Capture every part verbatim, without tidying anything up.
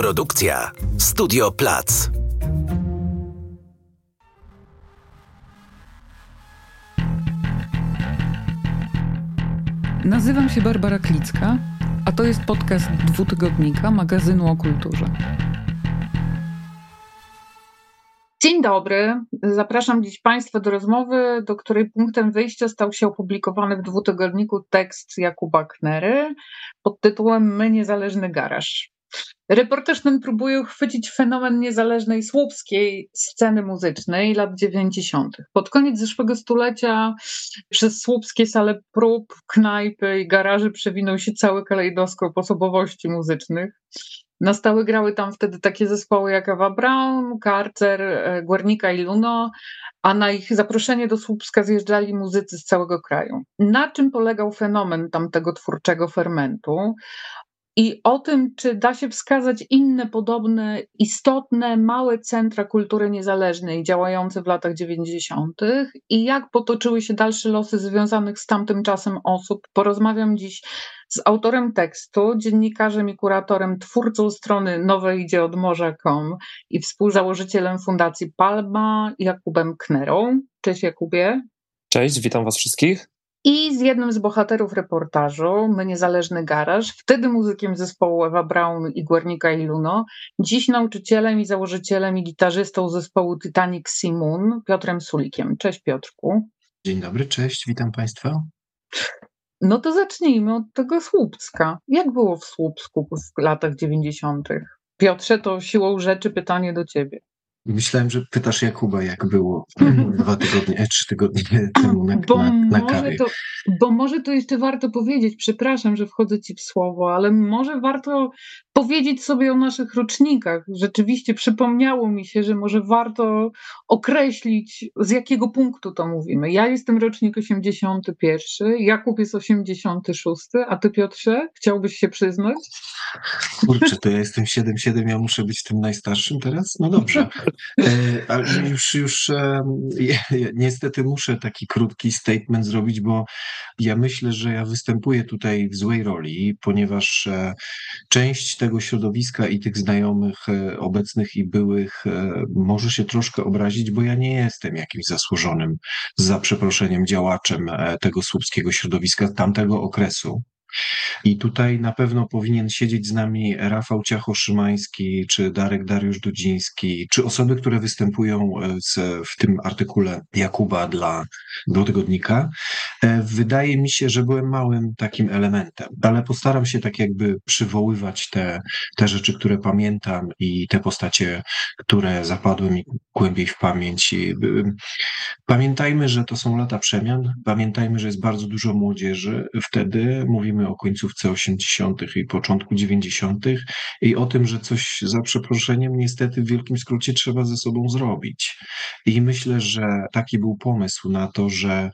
Produkcja Studio Plac. Nazywam się Barbara Klicka, a to jest podcast Dwutygodnika, magazynu o kulturze. Dzień dobry. Zapraszam dziś Państwa do rozmowy, do której punktem wyjścia stał się opublikowany w Dwutygodniku tekst Jakuba Knery pod tytułem My, niezależny garaż. Reportaż ten próbuje uchwycić fenomen niezależnej słupskiej sceny muzycznej lat dziewięćdziesiątych. Pod koniec zeszłego stulecia przez słupskie sale prób, knajpy i garaże przewinął się cały kalejdoskop osobowości muzycznych. Na stałe grały tam wtedy takie zespoły jak Ewa Braun, Karcer, Guernica y Luno, a na ich zaproszenie do Słupska zjeżdżali muzycy z całego kraju. Na czym polegał fenomen tamtego twórczego fermentu? I o tym, czy da się wskazać inne podobne, istotne, małe centra kultury niezależnej działające w latach dziewięćdziesiątych i jak potoczyły się dalsze losy związanych z tamtym czasem osób, porozmawiam dziś z autorem tekstu, dziennikarzem i kuratorem, twórcą strony nowe idzie od morza kropka com i współzałożycielem Fundacji Palma, Jakubem Knerą. Cześć Jakubie. Cześć, witam was wszystkich. I z jednym z bohaterów reportażu, My, niezależny garaż, wtedy muzykiem zespołu Ewa Braun i Guernica y Luno, dziś nauczycielem i założycielem i gitarzystą zespołu Titanic Sea Moon, Piotrem Sulikiem. Cześć Piotrku. Dzień dobry, cześć, witam Państwa. No to zacznijmy od tego Słupska. Jak było w Słupsku w latach dziewięćdziesiątych? Piotrze, to siłą rzeczy pytanie do Ciebie. Myślałem, że pytasz Jakuba, jak było dwa tygodnie, trzy tygodnie temu na, bo na, na kawie. To, bo może to jeszcze warto powiedzieć, przepraszam, że wchodzę Ci w słowo, ale może warto powiedzieć sobie o naszych rocznikach. Rzeczywiście przypomniało mi się, że może warto określić, z jakiego punktu to mówimy. Ja jestem rocznik osiemdziesiąty pierwszy, Jakub jest osiemdziesiąty szósty, a Ty Piotrze, chciałbyś się przyznać? Kurczę, to ja jestem siedem siedem, ja muszę być tym najstarszym teraz? No dobrze. Ale już, już niestety muszę taki krótki statement zrobić, bo ja myślę, że ja występuję tutaj w złej roli, ponieważ część tego środowiska i tych znajomych obecnych i byłych może się troszkę obrazić, bo ja nie jestem jakimś zasłużonym, za przeproszeniem, działaczem tego słupskiego środowiska tamtego okresu. I tutaj na pewno powinien siedzieć z nami Rafał Ciacho-Szymański, czy Darek Dariusz Dudziński, czy osoby, które występują z, w tym artykule Jakuba dla Dwutygodnika. Wydaje mi się, że byłem małym takim elementem, ale postaram się tak jakby przywoływać te, te rzeczy, które pamiętam i te postacie, które zapadły mi głębiej w pamięć. Pamiętajmy, że to są lata przemian, pamiętajmy, że jest bardzo dużo młodzieży. Wtedy mówimy o końcówce osiemdziesiątych i początku dziewięćdziesiątych i o tym, że coś za przeproszeniem niestety w wielkim skrócie trzeba ze sobą zrobić. I myślę, że taki był pomysł na to, że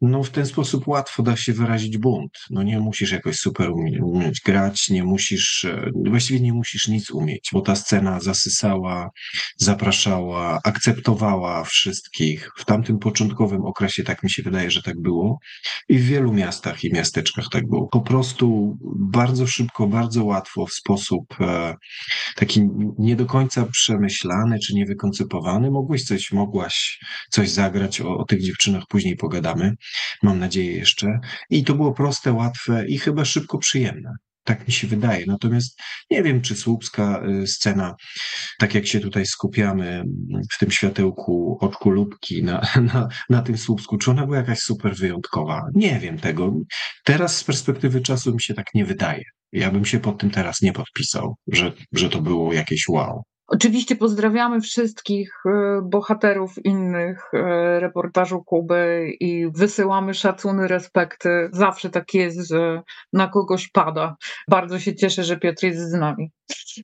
no w ten sposób łatwo da się wyrazić bunt. No nie musisz jakoś super umieć grać, nie musisz, właściwie nie musisz nic umieć, bo ta scena zasysała, zapraszała, akceptowała wszystkich. W tamtym początkowym okresie tak mi się wydaje, że tak było i w wielu miastach i miasteczkach tak było. Po prostu bardzo szybko, bardzo łatwo, w sposób taki nie do końca przemyślany czy niewykoncypowany. Mogłeś coś, mogłaś coś zagrać, o, o tych dziewczynach później pogadamy, mam nadzieję jeszcze. I to było proste, łatwe i chyba szybko przyjemne. Tak mi się wydaje. Natomiast nie wiem, czy słupska scena, tak jak się tutaj skupiamy w tym światełku oczku lubki na, na, na tym Słupsku, czy ona była jakaś super wyjątkowa? Nie wiem tego. Teraz z perspektywy czasu mi się tak nie wydaje. Ja bym się pod tym teraz nie podpisał, że, że to było jakieś wow. Oczywiście pozdrawiamy wszystkich bohaterów innych reportażu Kuby i wysyłamy szacuny, respekty. Zawsze tak jest, że na kogoś pada. Bardzo się cieszę, że Piotr jest z nami.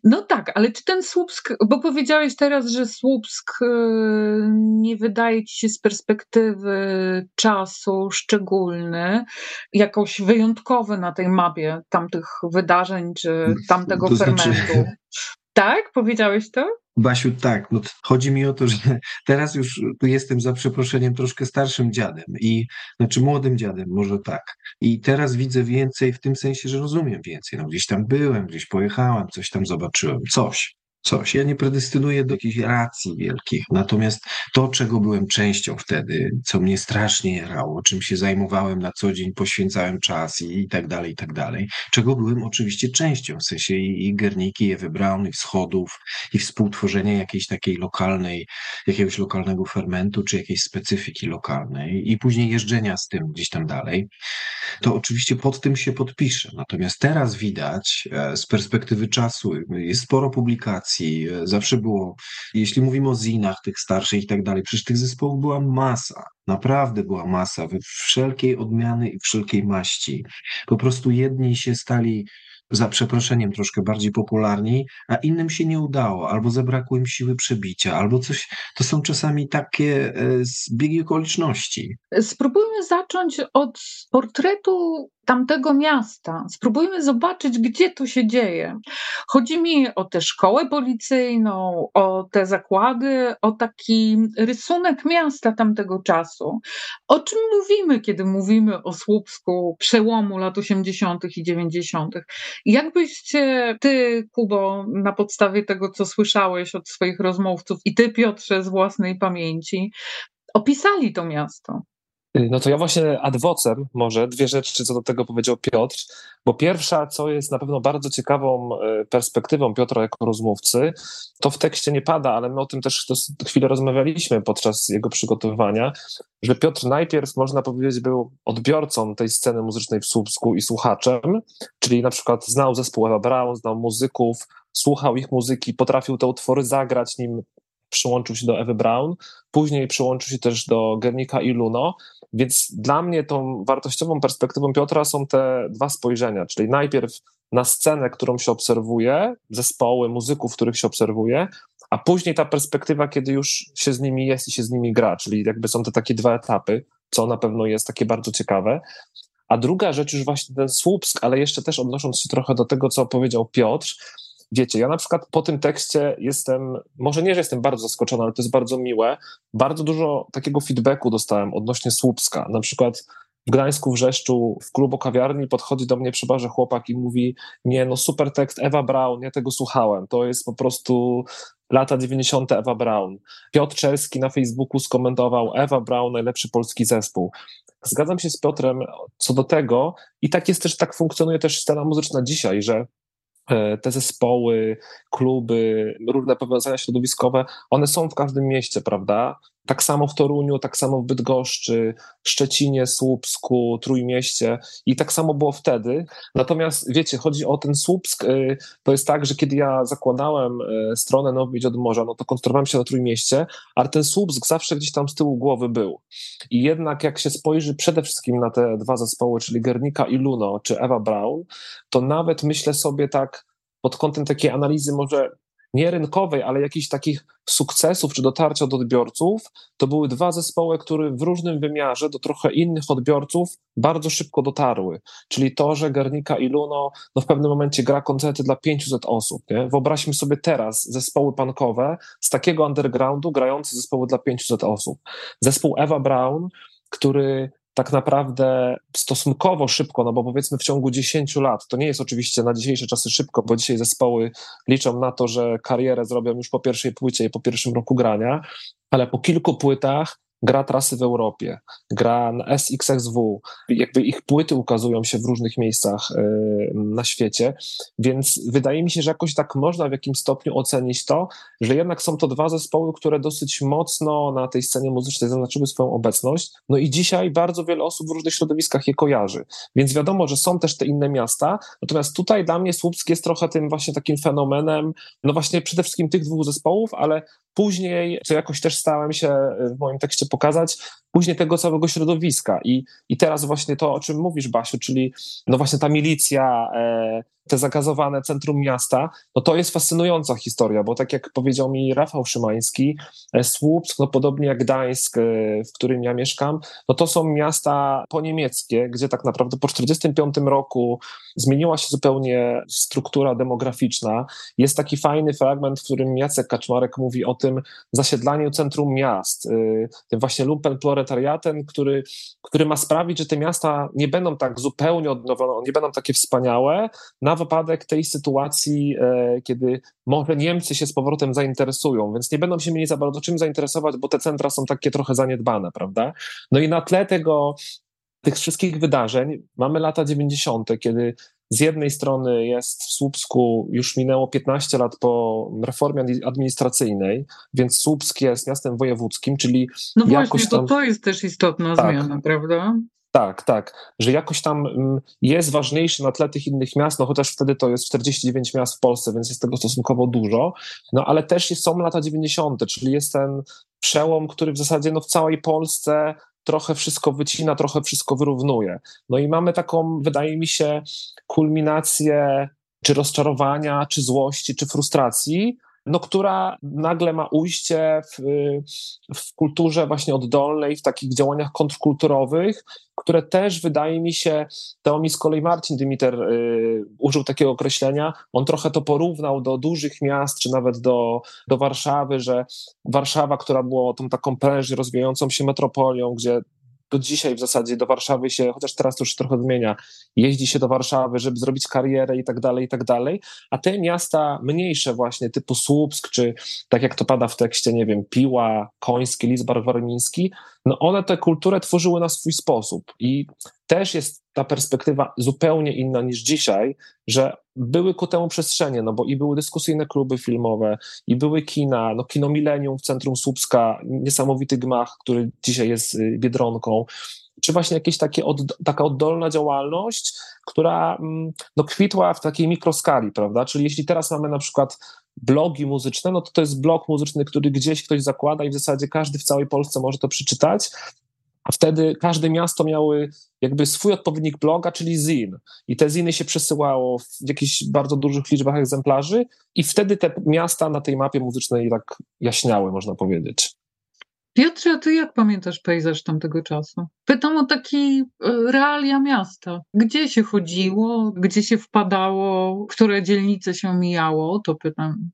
No tak, ale czy ten Słupsk, bo powiedziałeś teraz, że Słupsk nie wydaje ci się z perspektywy czasu szczególny, jakoś wyjątkowy na tej mapie tamtych wydarzeń czy tamtego to fermentu. Znaczy... Tak? Powiedziałeś to? Basiu, tak, no chodzi mi o to, że teraz już jestem za przeproszeniem troszkę starszym dziadem, i znaczy młodym dziadem, może tak. I teraz widzę więcej w tym sensie, że rozumiem więcej. No gdzieś tam byłem, gdzieś pojechałem, coś tam zobaczyłem, coś. Coś. Ja nie predestynuję do jakichś racji wielkich, natomiast to, czego byłem częścią wtedy, co mnie strasznie jarało, czym się zajmowałem na co dzień, poświęcałem czas i, i tak dalej, i tak dalej, czego byłem oczywiście częścią, w sensie i, i Guerniki, i Ewy Braun, i Wschodów, i współtworzenia jakiejś takiej lokalnej, jakiegoś lokalnego fermentu, czy jakiejś specyfiki lokalnej, i później jeżdżenia z tym gdzieś tam dalej, to oczywiście pod tym się podpiszę. Natomiast teraz widać z perspektywy czasu, jest sporo publikacji, zawsze było, jeśli mówimy o zinach tych starszych i tak dalej, przecież tych zespołów była masa, naprawdę była masa, we wszelkiej odmiany i wszelkiej maści. Po prostu jedni się stali, za przeproszeniem, troszkę bardziej popularni, a innym się nie udało, albo zabrakło im siły przebicia, albo coś. To są czasami takie zbiegi okoliczności. Spróbujmy zacząć od portretu tamtego miasta. Spróbujmy zobaczyć, gdzie to się dzieje. Chodzi mi o tę szkołę policyjną, o te zakłady, o taki rysunek miasta tamtego czasu. O czym mówimy, kiedy mówimy o Słupsku przełomu lat osiemdziesiątych i dziewięćdziesiątych? Jak byście, ty, Kubo, na podstawie tego, co słyszałeś od swoich rozmówców, i ty, Piotrze, z własnej pamięci, opisali to miasto? No to ja właśnie ad vocem może dwie rzeczy co do tego powiedział Piotr, bo pierwsza, co jest na pewno bardzo ciekawą perspektywą Piotra jako rozmówcy, to w tekście nie pada, ale my o tym też chwilę rozmawialiśmy podczas jego przygotowywania, że Piotr najpierw, można powiedzieć, był odbiorcą tej sceny muzycznej w Słupsku i słuchaczem, czyli na przykład znał zespół Ewa Braun, znał muzyków, słuchał ich muzyki, potrafił te utwory zagrać, nim przyłączył się do Ewy Braun, później przyłączył się też do Guernica y Luno, więc dla mnie tą wartościową perspektywą Piotra są te dwa spojrzenia, czyli najpierw na scenę, którą się obserwuje, zespoły, muzyków, których się obserwuje, a później ta perspektywa, kiedy już się z nimi jest i się z nimi gra, czyli jakby są te takie dwa etapy, co na pewno jest takie bardzo ciekawe. A druga rzecz, już właśnie ten Słupsk, ale jeszcze też odnosząc się trochę do tego, co powiedział Piotr. Wiecie, ja na przykład po tym tekście jestem, może nie, że jestem bardzo zaskoczony, ale to jest bardzo miłe, bardzo dużo takiego feedbacku dostałem odnośnie Słupska. Na przykład w Gdańsku, w Rzeszczu, w klubu kawiarni podchodzi do mnie przy barze chłopak i mówi: nie, no super tekst, Ewa Braun, ja tego słuchałem, to jest po prostu lata dziewięćdziesiąte Ewa Braun. Piotr Czerski na Facebooku skomentował: Ewa Braun, najlepszy polski zespół. Zgadzam się z Piotrem co do tego i tak jest też, tak funkcjonuje też scena muzyczna dzisiaj, że te zespoły, kluby, różne powiązania środowiskowe, one są w każdym mieście, prawda? Tak samo w Toruniu, tak samo w Bydgoszczy, Szczecinie, Słupsku, Trójmieście, i tak samo było wtedy. Natomiast wiecie, chodzi o ten Słupsk, to jest tak, że kiedy ja zakładałem stronę Nowy Idź od Morza, no to koncentrowałem się na Trójmieście, ale ten Słupsk zawsze gdzieś tam z tyłu głowy był. I jednak jak się spojrzy przede wszystkim na te dwa zespoły, czyli Guernica y Luno czy Ewa Braun, to nawet myślę sobie tak pod kątem takiej analizy może nie rynkowej, ale jakichś takich sukcesów czy dotarcia do odbiorców, to były dwa zespoły, które w różnym wymiarze do trochę innych odbiorców bardzo szybko dotarły. Czyli to, że Guernica y Luno no w pewnym momencie gra koncerty dla pięćset osób. Nie? Wyobraźmy sobie teraz zespoły punkowe z takiego undergroundu grające zespoły dla pięćset osób. Zespół Ewa Braun, który tak naprawdę stosunkowo szybko, no bo powiedzmy w ciągu dziesięciu lat, to nie jest oczywiście na dzisiejsze czasy szybko, bo dzisiaj zespoły liczą na to, że karierę zrobią już po pierwszej płycie i po pierwszym roku grania, ale po kilku płytach gra trasy w Europie, gra na S X S W, jakby ich płyty ukazują się w różnych miejscach na świecie, więc wydaje mi się, że jakoś tak można w jakimś stopniu ocenić to, że jednak są to dwa zespoły, które dosyć mocno na tej scenie muzycznej zaznaczyły swoją obecność, no i dzisiaj bardzo wiele osób w różnych środowiskach je kojarzy, więc wiadomo, że są też te inne miasta, natomiast tutaj dla mnie Słupsk jest trochę tym właśnie takim fenomenem, no właśnie przede wszystkim tych dwóch zespołów, ale Później, co jakoś też stałem się w moim tekście pokazać, później tego całego środowiska. I, i teraz właśnie to, o czym mówisz, Basiu, czyli no właśnie ta milicja, e, te zagazowane centrum miasta, no to jest fascynująca historia, bo tak jak powiedział mi Rafał Szymański, e, Słupsk, no podobnie jak Gdańsk, e, w którym ja mieszkam, no to są miasta poniemieckie, gdzie tak naprawdę po czterdziestym piątym roku zmieniła się zupełnie struktura demograficzna. Jest taki fajny fragment, w którym Jacek Kaczmarek mówi o tym zasiedlaniu centrum miast, e, tym właśnie lumpenplore proletariatem, który, który ma sprawić, że te miasta nie będą tak zupełnie odnowione, nie będą takie wspaniałe na wypadek tej sytuacji, e, kiedy może Niemcy się z powrotem zainteresują, więc nie będą się mieli za bardzo czym zainteresować, bo te centra są takie trochę zaniedbane, prawda? No i na tle tego, tych wszystkich wydarzeń mamy lata dziewięćdziesiąte, kiedy z jednej strony jest w Słupsku, już minęło piętnaście lat po reformie administracyjnej, więc Słupsk jest miastem wojewódzkim, czyli no jakoś właśnie, tam... No to to jest też istotna tak, zmiana, prawda? Tak, tak, że jakoś tam jest ważniejszy na tle tych innych miast, no chociaż wtedy to jest czterdzieści dziewięć miast w Polsce, więc jest tego stosunkowo dużo, no ale też są lata dziewięćdziesiąte, czyli jest ten przełom, który w zasadzie no, w całej Polsce trochę wszystko wycina, trochę wszystko wyrównuje. No i mamy taką, wydaje mi się, kulminację czy rozczarowania, czy złości, czy frustracji, no, która nagle ma ujście w, w kulturze właśnie oddolnej, w takich działaniach kontrkulturowych, które też, wydaje mi się, to mi z kolei Marcin Dymiter y, użył takiego określenia, on trochę to porównał do dużych miast, czy nawet do, do Warszawy, że Warszawa, która była tą taką prężnie rozwijającą się metropolią, gdzie do dzisiaj w zasadzie do Warszawy się, chociaż teraz to już trochę zmienia, jeździ się do Warszawy, żeby zrobić karierę i tak dalej, i tak dalej, a te miasta mniejsze właśnie, typu Słupsk, czy tak jak to pada w tekście, nie wiem, Piła, Koński, Lidzbark Warmiński, no one tę kulturę tworzyły na swój sposób i też jest ta perspektywa zupełnie inna niż dzisiaj, że były ku temu przestrzenie, no bo i były dyskusyjne kluby filmowe, i były kina, no kino Millennium w centrum Słupska, niesamowity gmach, który dzisiaj jest Biedronką, czy właśnie jakieś takie od, taka oddolna działalność, która no, kwitła w takiej mikroskali, prawda? Czyli jeśli teraz mamy na przykład blogi muzyczne, no to to jest blog muzyczny, który gdzieś ktoś zakłada i w zasadzie każdy w całej Polsce może to przeczytać, a wtedy każde miasto miały jakby swój odpowiednik bloga, czyli zin. I te ziny się przesyłało w jakichś bardzo dużych liczbach egzemplarzy i wtedy te miasta na tej mapie muzycznej tak jaśniały, można powiedzieć. Piotrze, a ty jak pamiętasz pejzaż tamtego czasu? Pytam o takie realia miasta. Gdzie się chodziło, gdzie się wpadało, które dzielnice się mijało, to pytam.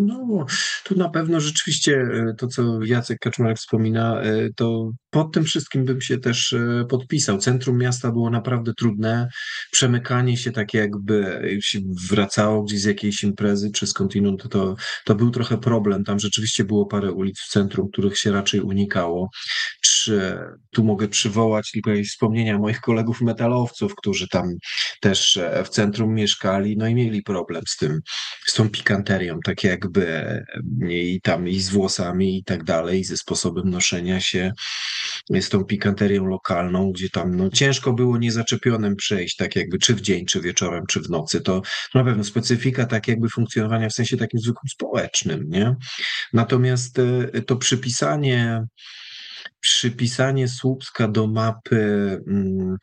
No, tu na pewno rzeczywiście to, co Jacek Kaczmarek wspomina, to pod tym wszystkim bym się też podpisał. Centrum miasta było naprawdę trudne. Przemykanie się takie jakby się wracało gdzieś z jakiejś imprezy czy skądinąd, to, to był trochę problem. Tam rzeczywiście było parę ulic w centrum, których się raczej unikało. Czy tu mogę przywołać tylko wspomnienia moich kolegów metalowców, którzy tam też w centrum mieszkali, no i mieli problem z tym, z tą pikanterią, tak jak i tam i z włosami i tak dalej, i ze sposobem noszenia się, z tą pikanterią lokalną, gdzie tam no, ciężko było niezaczepionym przejść, tak jakby czy w dzień, czy wieczorem, czy w nocy. To na pewno specyfika tak jakby funkcjonowania w sensie takim zwykłym społecznym, nie? Natomiast to przypisanie, przypisanie Słupska do mapy mm,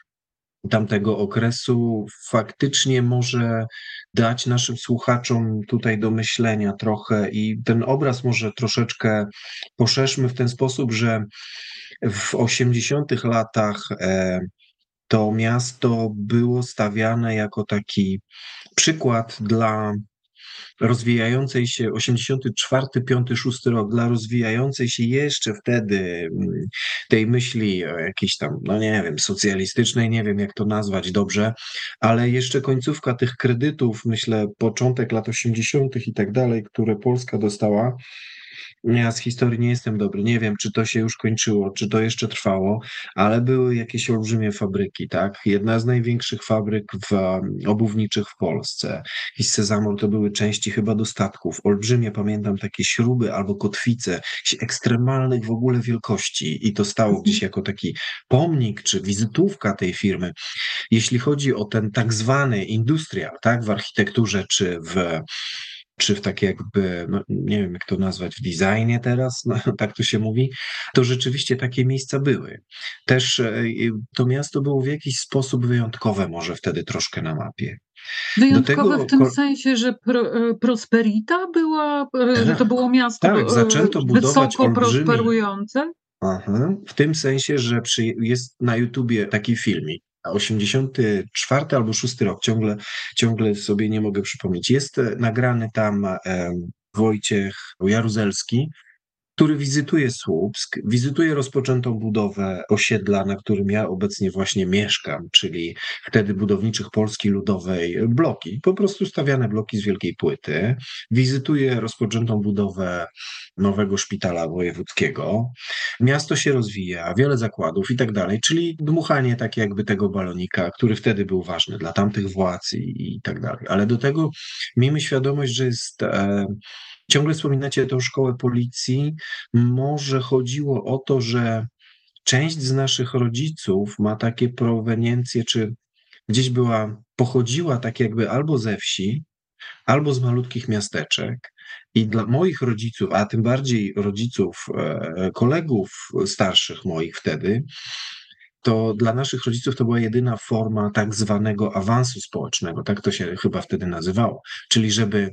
tamtego okresu faktycznie może dać naszym słuchaczom tutaj do myślenia trochę i ten obraz może troszeczkę poszerzmy w ten sposób, że w osiemdziesiątych latach to miasto było stawiane jako taki przykład dla rozwijającej się osiemdziesiąty czwarty, piąty, szósty rok, dla rozwijającej się jeszcze wtedy tej myśli jakiejś tam, no nie wiem, socjalistycznej, nie wiem jak to nazwać dobrze, ale jeszcze końcówka tych kredytów, myślę początek lat osiemdziesiątych i tak dalej, które Polska dostała. Ja z historii nie jestem dobry, nie wiem czy to się już kończyło, czy to jeszcze trwało, ale były jakieś olbrzymie fabryki, tak? Jedna z największych fabryk w, obuwniczych w Polsce. I z Sezamol to były części chyba do statków, olbrzymie, pamiętam takie śruby albo kotwice, ekstremalnych w ogóle wielkości i to stało gdzieś jako taki pomnik czy wizytówka tej firmy. Jeśli chodzi o ten tak zwany industrial, tak? W architekturze czy w czy w takie jakby, no nie wiem jak to nazwać, w designie teraz, no, tak to się mówi, to rzeczywiście takie miejsca były. Też to miasto było w jakiś sposób wyjątkowe może wtedy troszkę na mapie. Wyjątkowe tego, w tym sensie, że pro, Prosperita była, tak, że to było miasto tak, zaczęto budować wysoko olbrzymi. prosperujące. Aha, w tym sensie, że przy, jest na YouTubie taki filmik, osiemdziesiąty czwarty albo szósty rok, ciągle, ciągle sobie nie mogę przypomnieć. Jest nagrany tam e, Wojciech Jaruzelski, który wizytuje Słupsk, wizytuje rozpoczętą budowę osiedla, na którym ja obecnie właśnie mieszkam, czyli wtedy budowniczych Polski Ludowej bloki, po prostu stawiane bloki z wielkiej płyty. Wizytuje rozpoczętą budowę nowego szpitala wojewódzkiego. Miasto się rozwija, wiele zakładów i tak dalej, czyli dmuchanie tak jakby tego balonika, który wtedy był ważny dla tamtych władz i, i tak dalej. Ale do tego miejmy świadomość, że jest... E, Ciągle wspominacie tę szkołę policji. Może chodziło o to, że część z naszych rodziców ma takie proweniencje, czy gdzieś była, pochodziła tak jakby albo ze wsi, albo z malutkich miasteczek. I dla moich rodziców, a tym bardziej rodziców, kolegów starszych moich wtedy, to dla naszych rodziców to była jedyna forma tak zwanego awansu społecznego, tak to się chyba wtedy nazywało. Czyli żeby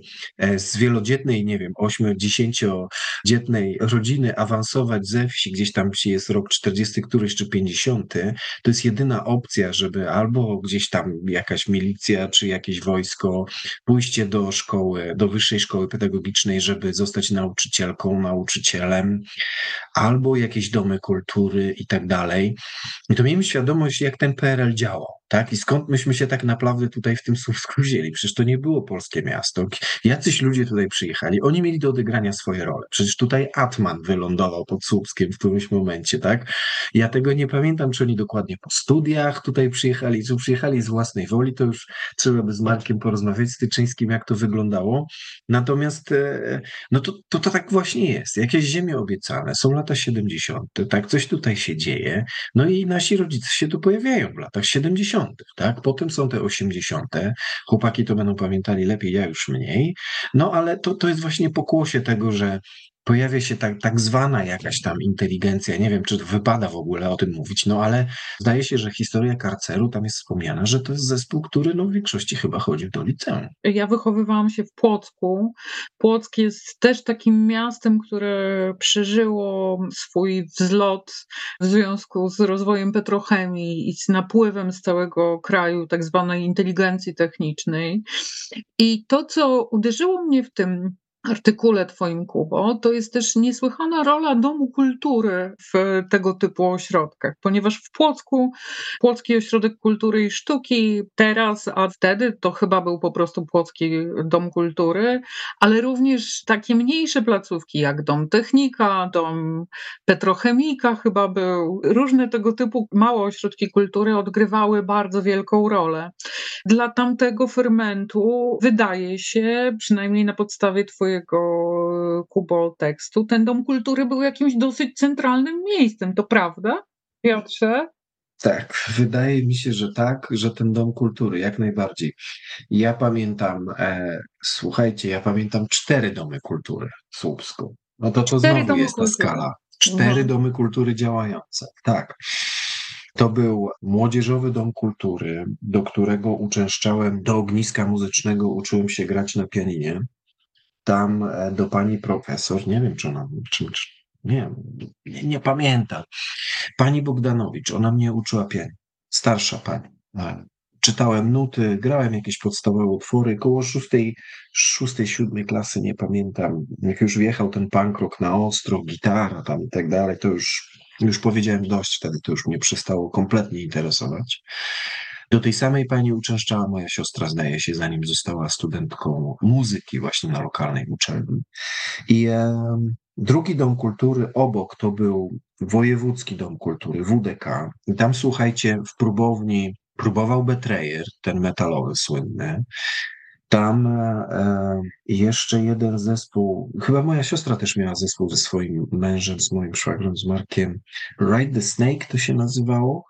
z wielodzietnej, nie wiem, ośmiu-dziesięciodzietnej rodziny awansować ze wsi, gdzieś tam gdzie jest rok czterdziesty któryś czy pięćdziesiąty, to jest jedyna opcja, żeby albo gdzieś tam jakaś milicja czy jakieś wojsko, pójście do szkoły, do wyższej szkoły pedagogicznej, żeby zostać nauczycielką, nauczycielem, albo jakieś domy kultury i tak dalej. I to miejmy świadomość, jak ten P R L działał, tak? I skąd myśmy się tak naprawdę tutaj w tym Słupsku wzięli? Przecież to nie było polskie miasto. Jacyś ludzie tutaj przyjechali, oni mieli do odegrania swoje role. Przecież tutaj Atman wylądował pod Słupskiem w którymś momencie, tak? Ja tego nie pamiętam, czy oni dokładnie po studiach tutaj przyjechali, czy przyjechali z własnej woli, to już trzeba by z Markiem porozmawiać, z Tyczyńskim, jak to wyglądało. Natomiast no to, to, to tak właśnie jest. Jakieś ziemie obiecane, są lata siedemdziesiąte, tak? Coś tutaj się dzieje, no i nasi rodzice się tu pojawiają w latach siedemdziesiątych, tak? Potem są te osiemdziesiąte. Chłopaki to będą pamiętali lepiej, ja już mniej. No ale to, to jest właśnie pokłosie tego, że pojawia się tak, tak zwana jakaś tam inteligencja. Nie wiem, czy to wypada w ogóle o tym mówić, no ale zdaje się, że historia Karceru, tam jest wspomniana, że to jest zespół, który no, w większości chyba chodził do liceum. Ja wychowywałam się w Płocku. Płock jest też takim miastem, które przeżyło swój wzlot w związku z rozwojem petrochemii i z napływem z całego kraju tak zwanej inteligencji technicznej. I to, co uderzyło mnie w tym artykule twoim, Kubo, to jest też niesłychana rola Domu Kultury w tego typu ośrodkach, ponieważ w Płocku, Płocki Ośrodek Kultury i Sztuki teraz, a wtedy to chyba był po prostu Płocki Dom Kultury, ale również takie mniejsze placówki jak Dom Technika, Dom Petrochemika chyba był, różne tego typu małe ośrodki kultury odgrywały bardzo wielką rolę. Dla tamtego fermentu wydaje się, przynajmniej na podstawie twojej jego Kubo tekstu, ten Dom Kultury był jakimś dosyć centralnym miejscem, to prawda, Piotrze? Tak, wydaje mi się, że tak, że ten Dom Kultury, jak najbardziej. Ja pamiętam, e, słuchajcie, ja pamiętam cztery domy kultury w Słupsku. No to to cztery znowu jest ta kultury. Skala. Cztery no. domy kultury działające, tak. To był Młodzieżowy Dom Kultury, do którego uczęszczałem do ogniska muzycznego, uczyłem się grać na pianinie. Tam do pani profesor, nie wiem, czy ona, czy, czy, nie, nie, nie pamiętam, pani Bogdanowicz, ona mnie uczyła pianinie, starsza pani. Czytałem nuty, grałem jakieś podstawowe utwory, koło szóstej, szóstej, siódmej klasy, nie pamiętam, jak już wjechał ten punk rock na ostro, gitara tam i tak dalej, to już, już powiedziałem dość wtedy, to już mnie przestało kompletnie interesować. Do tej samej pani uczęszczała moja siostra, zdaje się, zanim została studentką muzyki właśnie na lokalnej uczelni. I e, drugi dom kultury obok to był Wojewódzki Dom Kultury, W D K. I tam, słuchajcie, w próbowni próbował Betrayer, ten metalowy słynny. Tam e, jeszcze jeden zespół, chyba moja siostra też miała zespół ze swoim mężem, z moim szwagrem, z Markiem. Ride the Snake to się nazywało.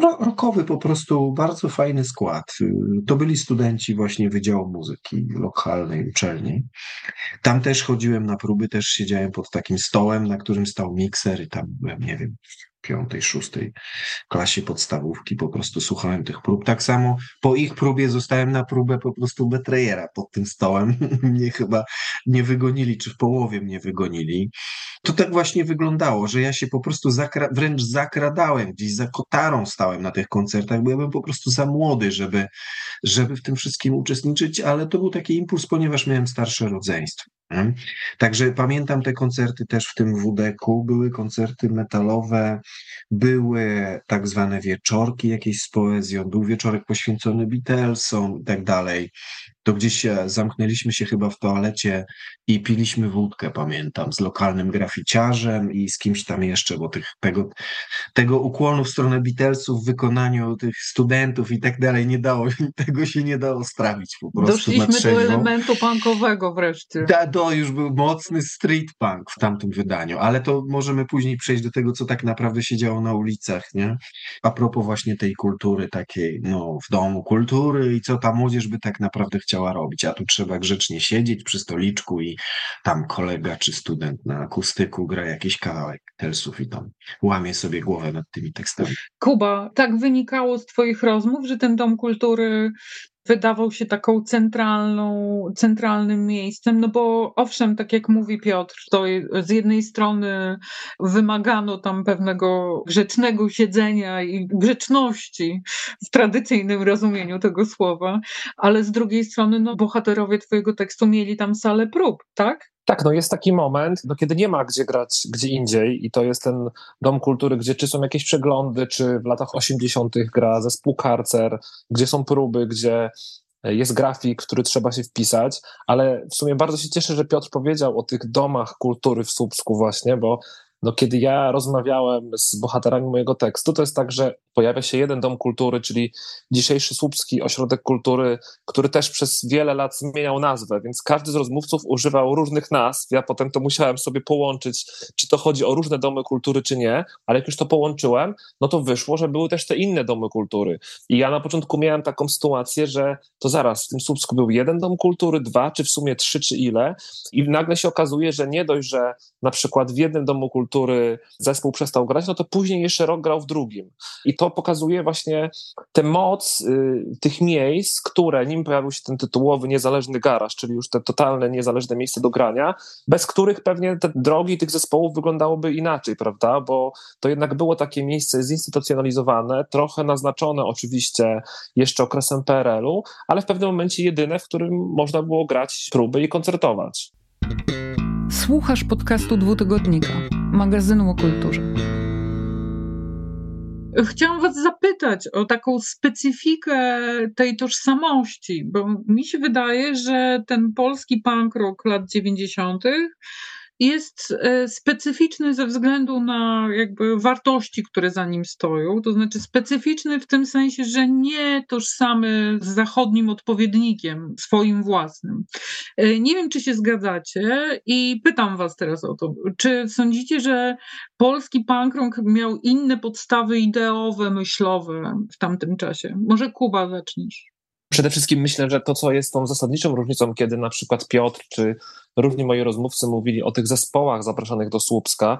Rockowy po prostu, bardzo fajny skład. To byli studenci właśnie Wydziału Muzyki lokalnej uczelni. Tam też chodziłem na próby, też siedziałem pod takim stołem, na którym stał mikser i tam byłem, nie wiem, piątej, szóstej klasie podstawówki, po prostu słuchałem tych prób. Tak samo po ich próbie zostałem na próbę po prostu Betrayera pod tym stołem. Mnie chyba nie wygonili, czy w połowie mnie wygonili. To tak właśnie wyglądało, że ja się po prostu zakra- wręcz zakradałem, gdzieś za kotarą stałem na tych koncertach, bo ja byłem po prostu za młody, żeby, żeby w tym wszystkim uczestniczyć, ale to był taki impuls, ponieważ miałem starsze rodzeństwo. Nie? Także pamiętam te koncerty też w tym wudeku, były koncerty metalowe, były tak zwane wieczorki jakieś z poezją, był wieczorek poświęcony Beatlesom i tak dalej. To gdzieś zamknęliśmy się chyba w toalecie i piliśmy wódkę, pamiętam, z lokalnym graficiarzem i z kimś tam jeszcze, bo tych, tego, tego ukłonu w stronę Beatlesów w wykonaniu tych studentów i tak dalej nie dało, tego się nie dało strawić po prostu. Doszliśmy do elementu punkowego wreszcie. Da, do, już był mocny street punk w tamtym wydaniu, ale to możemy później przejść do tego, co tak naprawdę się działo na ulicach, nie? A propos właśnie tej kultury takiej, no, w domu kultury i co ta młodzież by tak naprawdę chciała robić, a tu trzeba grzecznie siedzieć przy stoliczku i tam kolega czy student na akustyku gra jakiś kawałek Beatlesów i tam łamie sobie głowę nad tymi tekstami. Kuba, tak wynikało z twoich rozmów, że ten dom kultury wydawał się taką centralną, centralnym miejscem, no bo owszem, tak jak mówi Piotr, to z jednej strony wymagano tam pewnego grzecznego siedzenia i grzeczności w tradycyjnym rozumieniu tego słowa, ale z drugiej strony no, bohaterowie twojego tekstu mieli tam salę prób, tak? Tak, no jest taki moment, no kiedy nie ma gdzie grać gdzie indziej i to jest ten dom kultury, gdzie czy są jakieś przeglądy, czy w latach osiemdziesiątych gra zespół Karcer, gdzie są próby, gdzie jest grafik, który trzeba się wpisać, ale w sumie bardzo się cieszę, że Piotr powiedział o tych domach kultury w Słupsku właśnie, bo no kiedy ja rozmawiałem z bohaterami mojego tekstu, to jest tak, że pojawia się jeden dom kultury, czyli dzisiejszy Słupski Ośrodek Kultury, który też przez wiele lat zmieniał nazwę, więc każdy z rozmówców używał różnych nazw. Ja potem to musiałem sobie połączyć, czy to chodzi o różne domy kultury, czy nie, ale jak już to połączyłem, no to wyszło, że były też te inne domy kultury. I ja na początku miałem taką sytuację, że to zaraz w tym Słupsku był jeden dom kultury, dwa, czy w sumie trzy, czy ile. I nagle się okazuje, że nie dość, że na przykład w jednym domu kultury który zespół przestał grać, no to później jeszcze rok grał w drugim. I to pokazuje właśnie tę moc y, tych miejsc, które, nim pojawił się ten tytułowy niezależny garaż, czyli już te totalne niezależne miejsce do grania, bez których pewnie te drogi tych zespołów wyglądałoby inaczej, prawda? Bo to jednak było takie miejsce zinstytucjonalizowane, trochę naznaczone oczywiście jeszcze okresem P R L u, ale w pewnym momencie jedyne, w którym można było grać próby i koncertować. Słuchasz podcastu Dwutygodnika, magazynu o kulturze. Chciałam was zapytać o taką specyfikę tej tożsamości, bo mi się wydaje, że ten polski punk rock lat dziewięćdziesiątych jest specyficzny ze względu na jakby wartości, które za nim stoją, to znaczy specyficzny w tym sensie, że nie tożsamy z zachodnim odpowiednikiem, swoim własnym. Nie wiem, czy się zgadzacie i pytam was teraz o to, czy sądzicie, że polski punk rock miał inne podstawy ideowe, myślowe w tamtym czasie? Może Kuba zaczniesz? Przede wszystkim myślę, że to, co jest tą zasadniczą różnicą, kiedy na przykład Piotr czy różni moi rozmówcy mówili o tych zespołach zapraszanych do Słupska,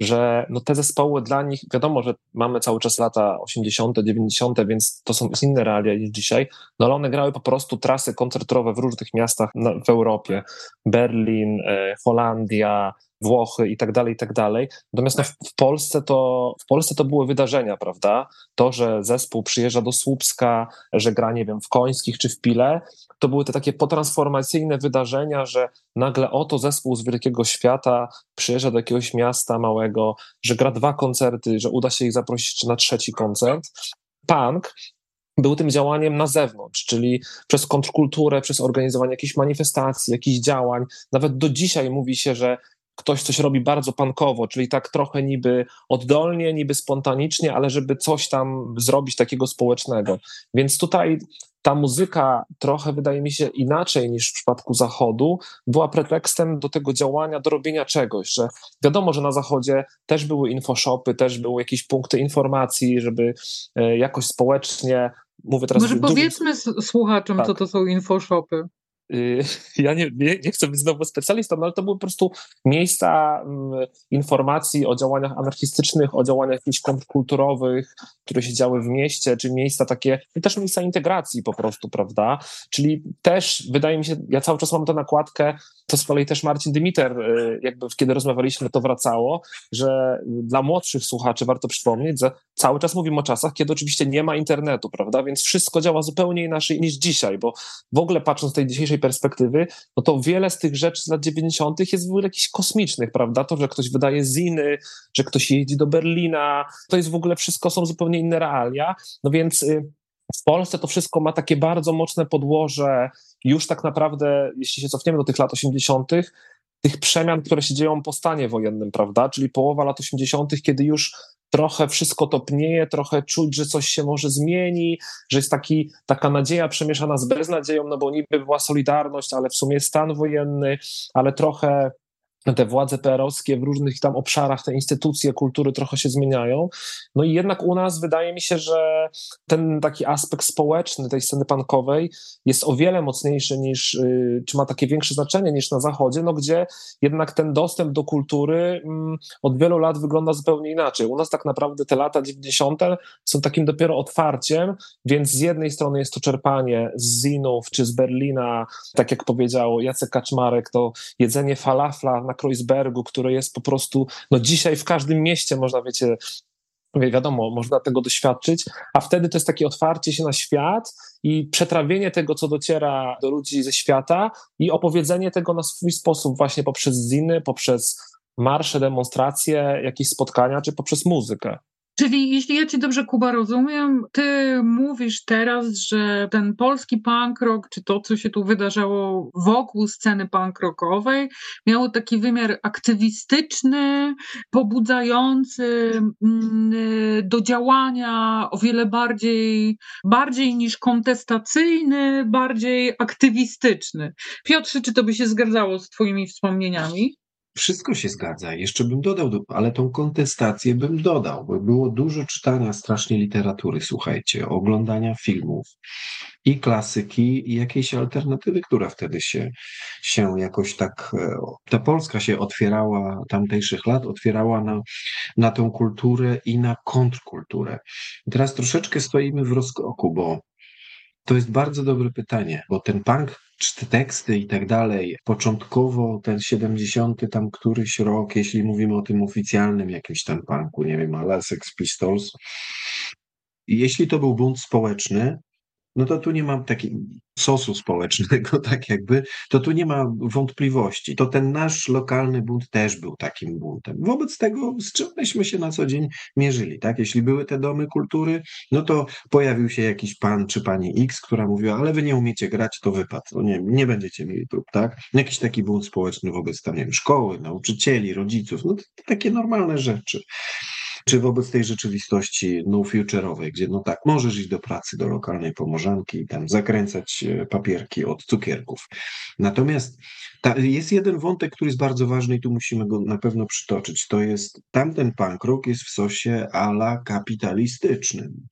że no te zespoły dla nich, wiadomo, że mamy cały czas lata osiemdziesiąte, dziewięćdziesiąte, więc to są inne realia niż dzisiaj, no ale one grały po prostu trasy koncertowe w różnych miastach w Europie, Berlin, Holandia, Włochy i tak dalej, i tak dalej. Natomiast no, w, Polsce to, w Polsce to były wydarzenia, prawda? To, że zespół przyjeżdża do Słupska, że gra, nie wiem, w Końskich czy w Pile, to były te takie potransformacyjne wydarzenia, że nagle oto zespół z wielkiego świata przyjeżdża do jakiegoś miasta małego, że gra dwa koncerty, że uda się ich zaprosić na trzeci koncert. Punk był tym działaniem na zewnątrz, czyli przez kontrkulturę, przez organizowanie jakichś manifestacji, jakichś działań. Nawet do dzisiaj mówi się, że ktoś coś robi bardzo punkowo, czyli tak trochę niby oddolnie, niby spontanicznie, ale żeby coś tam zrobić takiego społecznego. Więc tutaj ta muzyka trochę, wydaje mi się, inaczej niż w przypadku Zachodu była pretekstem do tego działania, do robienia czegoś, że wiadomo, że na Zachodzie też były infoshopy, też były jakieś punkty informacji, żeby jakoś społecznie, mówię teraz... Może powiedzmy drugim... słuchaczom, tak. co to są infoshopy. Ja nie, nie, nie chcę być znowu specjalistą, ale to były po prostu miejsca informacji o działaniach anarchistycznych, o działaniach jakichś kontrkulturowych, które się działy w mieście, czy miejsca takie, też miejsca integracji po prostu, prawda? Czyli też, wydaje mi się, ja cały czas mam tę nakładkę, to z kolei też Marcin Dymiter, jakby kiedy rozmawialiśmy, to wracało, że dla młodszych słuchaczy warto przypomnieć, że cały czas mówimy o czasach, kiedy oczywiście nie ma internetu, prawda? Więc wszystko działa zupełnie inaczej niż dzisiaj, bo w ogóle patrząc z tej dzisiejszej perspektywy, no to wiele z tych rzeczy z lat dziewięćdziesiątych jest w ogóle jakichś kosmicznych, prawda? To, że ktoś wydaje ziny, że ktoś jeździ do Berlina, to jest w ogóle wszystko, są zupełnie inne realia, no więc w Polsce to wszystko ma takie bardzo mocne podłoże, już tak naprawdę, jeśli się cofniemy do tych lat osiemdziesiątych, tych przemian, które się dzieją po stanie wojennym, prawda? Czyli połowa lat osiemdziesiątych, kiedy już trochę wszystko topnieje, trochę czuć, że coś się może zmieni, że jest taki, taka nadzieja przemieszana z beznadzieją, no bo niby była Solidarność, ale w sumie stan wojenny, ale trochę te władze P R-owskie w różnych tam obszarach, te instytucje kultury trochę się zmieniają. No i jednak u nas wydaje mi się, że ten taki aspekt społeczny tej sceny punkowej jest o wiele mocniejszy niż, czy ma takie większe znaczenie niż na Zachodzie, no gdzie jednak ten dostęp do kultury od wielu lat wygląda zupełnie inaczej. U nas tak naprawdę te lata dziewięćdziesiąte są takim dopiero otwarciem, więc z jednej strony jest to czerpanie z zinów czy z Berlina, tak jak powiedział Jacek Kaczmarek, to jedzenie falafla na Kreuzbergu, które jest po prostu, no dzisiaj w każdym mieście można, wiecie, wiadomo, można tego doświadczyć, a wtedy to jest takie otwarcie się na świat i przetrawienie tego, co dociera do ludzi ze świata i opowiedzenie tego na swój sposób właśnie poprzez ziny, poprzez marsze, demonstracje, jakieś spotkania, czy poprzez muzykę. Czyli jeśli ja cię dobrze, Kuba, rozumiem, ty mówisz teraz, że ten polski punk rock, czy to, co się tu wydarzało wokół sceny punk rockowej, miało taki wymiar aktywistyczny, pobudzający do działania o wiele bardziej, bardziej niż kontestacyjny, bardziej aktywistyczny. Piotrze, czy to by się zgadzało z twoimi wspomnieniami? Wszystko się zgadza, jeszcze bym dodał, ale tą kontestację bym dodał, bo było dużo czytania strasznie literatury, słuchajcie, oglądania filmów i klasyki i jakiejś alternatywy, która wtedy się, się jakoś tak, ta Polska się otwierała tamtejszych lat, otwierała na, na tą kulturę i na kontrkulturę. I teraz troszeczkę stoimy w rozkroku, bo to jest bardzo dobre pytanie, bo ten punk, czy teksty i tak dalej, początkowo ten siedemdziesiąty tam któryś rok, jeśli mówimy o tym oficjalnym jakimś tam punku, nie wiem, ale Sex Pistols, jeśli to był bunt społeczny, no to tu nie mam takiego sosu społecznego, tak jakby, to tu nie ma wątpliwości. To ten nasz lokalny bunt też był takim buntem. Wobec tego, z czym myśmy się na co dzień mierzyli, tak? Jeśli były te domy kultury, no to pojawił się jakiś pan czy pani X, która mówiła, ale wy nie umiecie grać, to wypad, no nie, nie będziecie mieli prób, tak? Jakiś taki bunt społeczny wobec tam, nie wiem, szkoły, nauczycieli, rodziców, no to takie normalne rzeczy. Czy wobec tej rzeczywistości no-future'owej, gdzie no tak, możesz iść do pracy, do lokalnej pomorzanki i tam zakręcać papierki od cukierków. Natomiast ta, jest jeden wątek, który jest bardzo ważny i tu musimy go na pewno przytoczyć. To jest, tamten punk rock jest w sosie a la kapitalistycznym.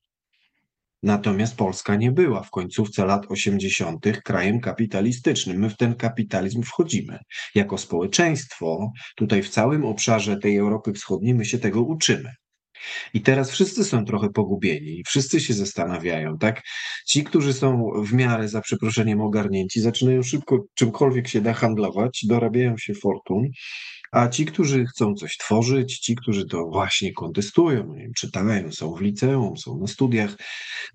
Natomiast Polska nie była w końcówce lat osiemdziesiątych krajem kapitalistycznym. My w ten kapitalizm wchodzimy. Jako społeczeństwo, tutaj w całym obszarze tej Europy Wschodniej my się tego uczymy. I teraz wszyscy są trochę pogubieni i wszyscy się zastanawiają, tak? Ci, którzy są w miarę, za przeproszeniem, ogarnięci, zaczynają szybko czymkolwiek się da handlować, dorabiają się fortun, a ci, którzy chcą coś tworzyć, ci, którzy to właśnie kontestują, nie wiem, czytają, są w liceum, są na studiach,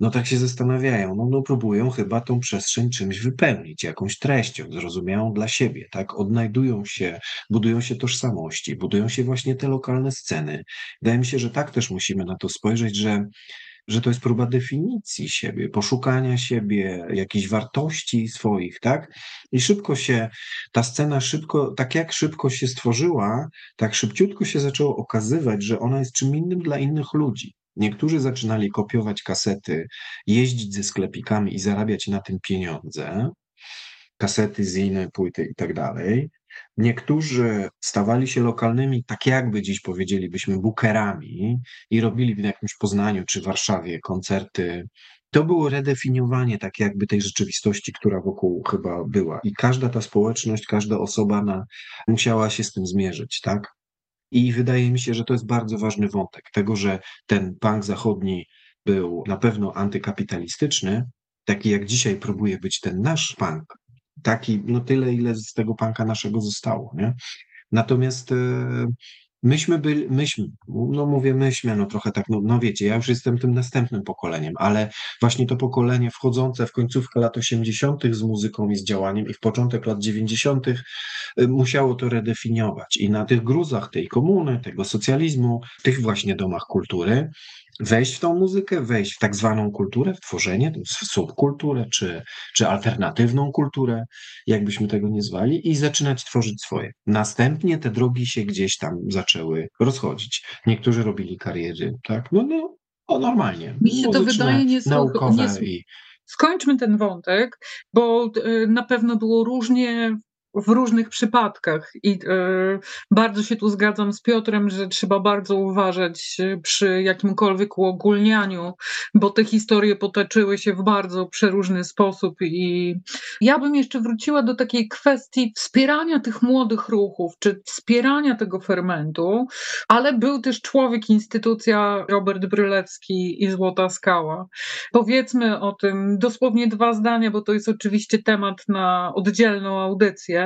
no tak się zastanawiają, no, no próbują chyba tą przestrzeń czymś wypełnić, jakąś treścią zrozumiałą dla siebie, tak? Odnajdują się, budują się tożsamości, budują się właśnie te lokalne sceny. Wydaje mi się, że tak też musimy na to spojrzeć, że że to jest próba definicji siebie, poszukania siebie, jakichś wartości swoich, tak? I szybko się, ta scena szybko, tak jak szybko się stworzyła, tak szybciutko się zaczęło okazywać, że ona jest czym innym dla innych ludzi. Niektórzy zaczynali kopiować kasety, jeździć ze sklepikami i zarabiać na tym pieniądze, kasety, ziny, płyty i tak dalej. Niektórzy stawali się lokalnymi, tak jakby dziś powiedzielibyśmy, bookerami i robili w jakimś Poznaniu czy Warszawie koncerty. To było redefiniowanie tak jakby tej rzeczywistości, która wokół chyba była. I każda ta społeczność, każda osoba na, musiała się z tym zmierzyć, tak? I wydaje mi się, że to jest bardzo ważny wątek tego, że ten punk zachodni był na pewno antykapitalistyczny, taki jak dzisiaj próbuje być ten nasz punk. Taki, no tyle, ile z tego punka naszego zostało, nie? Natomiast e, myśmy byli, myśmy, no mówię myśmy, no trochę tak, no, no wiecie, ja już jestem tym następnym pokoleniem, ale właśnie to pokolenie wchodzące w końcówkę lat osiemdziesiątych z muzyką i z działaniem i w początek lat dziewięćdziesiątych musiało to redefiniować i na tych gruzach tej komuny, tego socjalizmu, w tych właśnie domach kultury wejść w tą muzykę, wejść w tak zwaną kulturę, w tworzenie, w subkulturę, czy, czy alternatywną kulturę, jakbyśmy tego nie zwali, i zaczynać tworzyć swoje. Następnie te drogi się gdzieś tam zaczęły rozchodzić. Niektórzy robili kariery, tak? No, no o, normalnie. Mi się to wydaje niesłuchane. I... Skończmy ten wątek, bo na pewno było różnie w różnych przypadkach i y, bardzo się tu zgadzam z Piotrem, że trzeba bardzo uważać przy jakimkolwiek uogólnianiu, bo te historie potoczyły się w bardzo przeróżny sposób i ja bym jeszcze wróciła do takiej kwestii wspierania tych młodych ruchów, czy wspierania tego fermentu, ale był też człowiek, instytucja, Robert Brylewski i Złota Skała. Powiedzmy o tym dosłownie dwa zdania, bo to jest oczywiście temat na oddzielną audycję,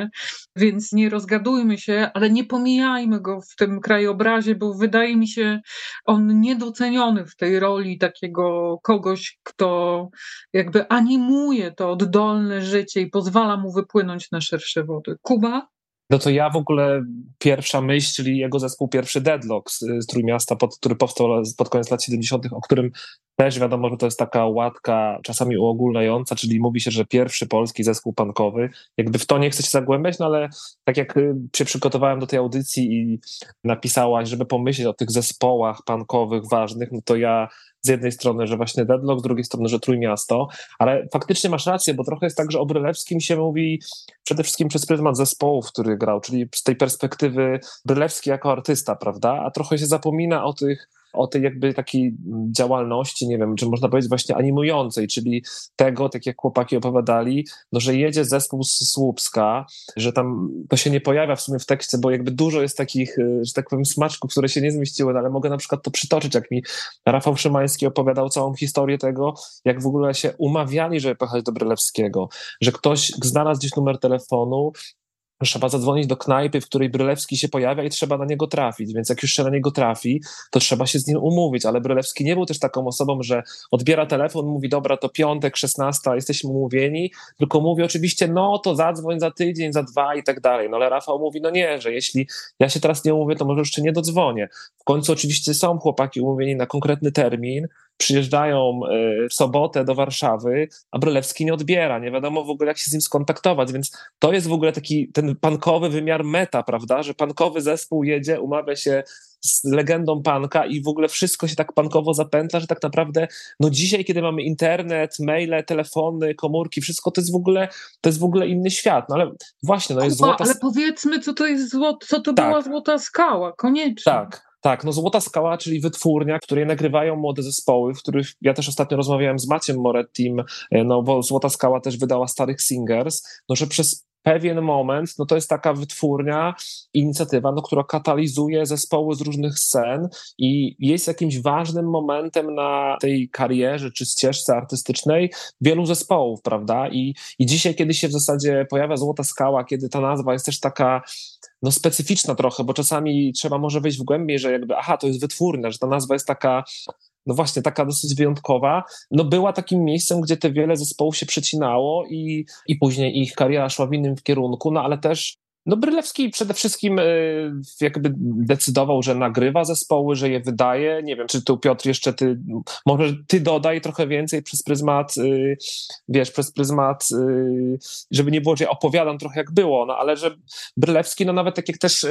więc nie rozgadujmy się, ale nie pomijajmy go w tym krajobrazie, bo wydaje mi się on niedoceniony w tej roli takiego kogoś, kto jakby animuje to oddolne życie i pozwala mu wypłynąć na szersze wody. Kuba? No to ja w ogóle pierwsza myśl, czyli jego zespół pierwszy Deadlock z, z Trójmiasta, pod, który powstał pod koniec lat siedemdziesiątych, o którym też wiadomo, że to jest taka łatka czasami uogólniająca, czyli mówi się, że pierwszy polski zespół punkowy. Jakby w to nie chcę się zagłębiać, no ale tak jak się przygotowałem do tej audycji i napisałaś, żeby pomyśleć o tych zespołach punkowych ważnych, no to ja z jednej strony, że właśnie Deadlock, z drugiej strony, że Trójmiasto, ale faktycznie masz rację, bo trochę jest tak, że o Brylewskim się mówi przede wszystkim przez pryzmat zespołów, który grał, czyli z tej perspektywy Brylewski jako artysta, prawda? A trochę się zapomina o tych o tej jakby takiej działalności, nie wiem, czy można powiedzieć właśnie animującej, czyli tego, tak jak chłopaki opowiadali, no, że jedzie zespół z Słupska, że tam to się nie pojawia w sumie w tekście, bo jakby dużo jest takich, że tak powiem, smaczków, które się nie zmieściły, no, ale mogę na przykład to przytoczyć, jak mi Rafał Szymański opowiadał całą historię tego, jak w ogóle się umawiali, żeby pojechać do Brylewskiego, że ktoś znalazł gdzieś numer telefonu, trzeba zadzwonić do knajpy, w której Brylewski się pojawia i trzeba na niego trafić, więc jak już się na niego trafi, to trzeba się z nim umówić, ale Brylewski nie był też taką osobą, że odbiera telefon, mówi dobra, to piątek, szesnasta, jesteśmy umówieni, tylko mówi oczywiście, no to zadzwoń za tydzień, za dwa i tak dalej, no ale Rafał mówi, no nie, że jeśli ja się teraz nie umówię, to może jeszcze nie dodzwonię. W końcu oczywiście są chłopaki umówieni na konkretny termin, przyjeżdżają w sobotę do Warszawy, a Brylewski nie odbiera, nie wiadomo w ogóle jak się z nim skontaktować, więc to jest w ogóle taki ten punkowy wymiar meta, prawda, że punkowy zespół jedzie, umawia się z legendą punka i w ogóle wszystko się tak punkowo zapętla, że tak naprawdę no dzisiaj, kiedy mamy internet, maile, telefony, komórki, wszystko to jest w ogóle to jest w ogóle inny świat, no ale właśnie, no jest Kuba, złota... Ale powiedzmy, co to jest złot... co to tak. była Złota Skała, koniecznie. Tak. Tak, no Złota Skała, czyli wytwórnia, w której nagrywają młode zespoły, w których ja też ostatnio rozmawiałem z Maciem Morettim, no bo Złota Skała też wydała Starych Singers, no że przez pewien moment, no to jest taka wytwórnia, inicjatywa, no, która katalizuje zespoły z różnych scen i jest jakimś ważnym momentem na tej karierze czy ścieżce artystycznej wielu zespołów, prawda? I, i dzisiaj, kiedy się w zasadzie pojawia Złota Skała, kiedy ta nazwa jest też taka no specyficzna trochę, bo czasami trzeba może wejść w głębiej, że jakby aha, to jest wytwórnia, że ta nazwa jest taka no właśnie, taka dosyć wyjątkowa, no była takim miejscem, gdzie te wiele zespołów się przecinało i, i później ich kariera szła w innym kierunku, no ale też No Brylewski przede wszystkim jakby decydował, że nagrywa zespoły, że je wydaje. Nie wiem, czy tu Piotr jeszcze ty, może ty dodaj trochę więcej przez pryzmat, wiesz, przez pryzmat, żeby nie było, że ja opowiadam trochę jak było, no ale że Brylewski, no nawet tak jak też,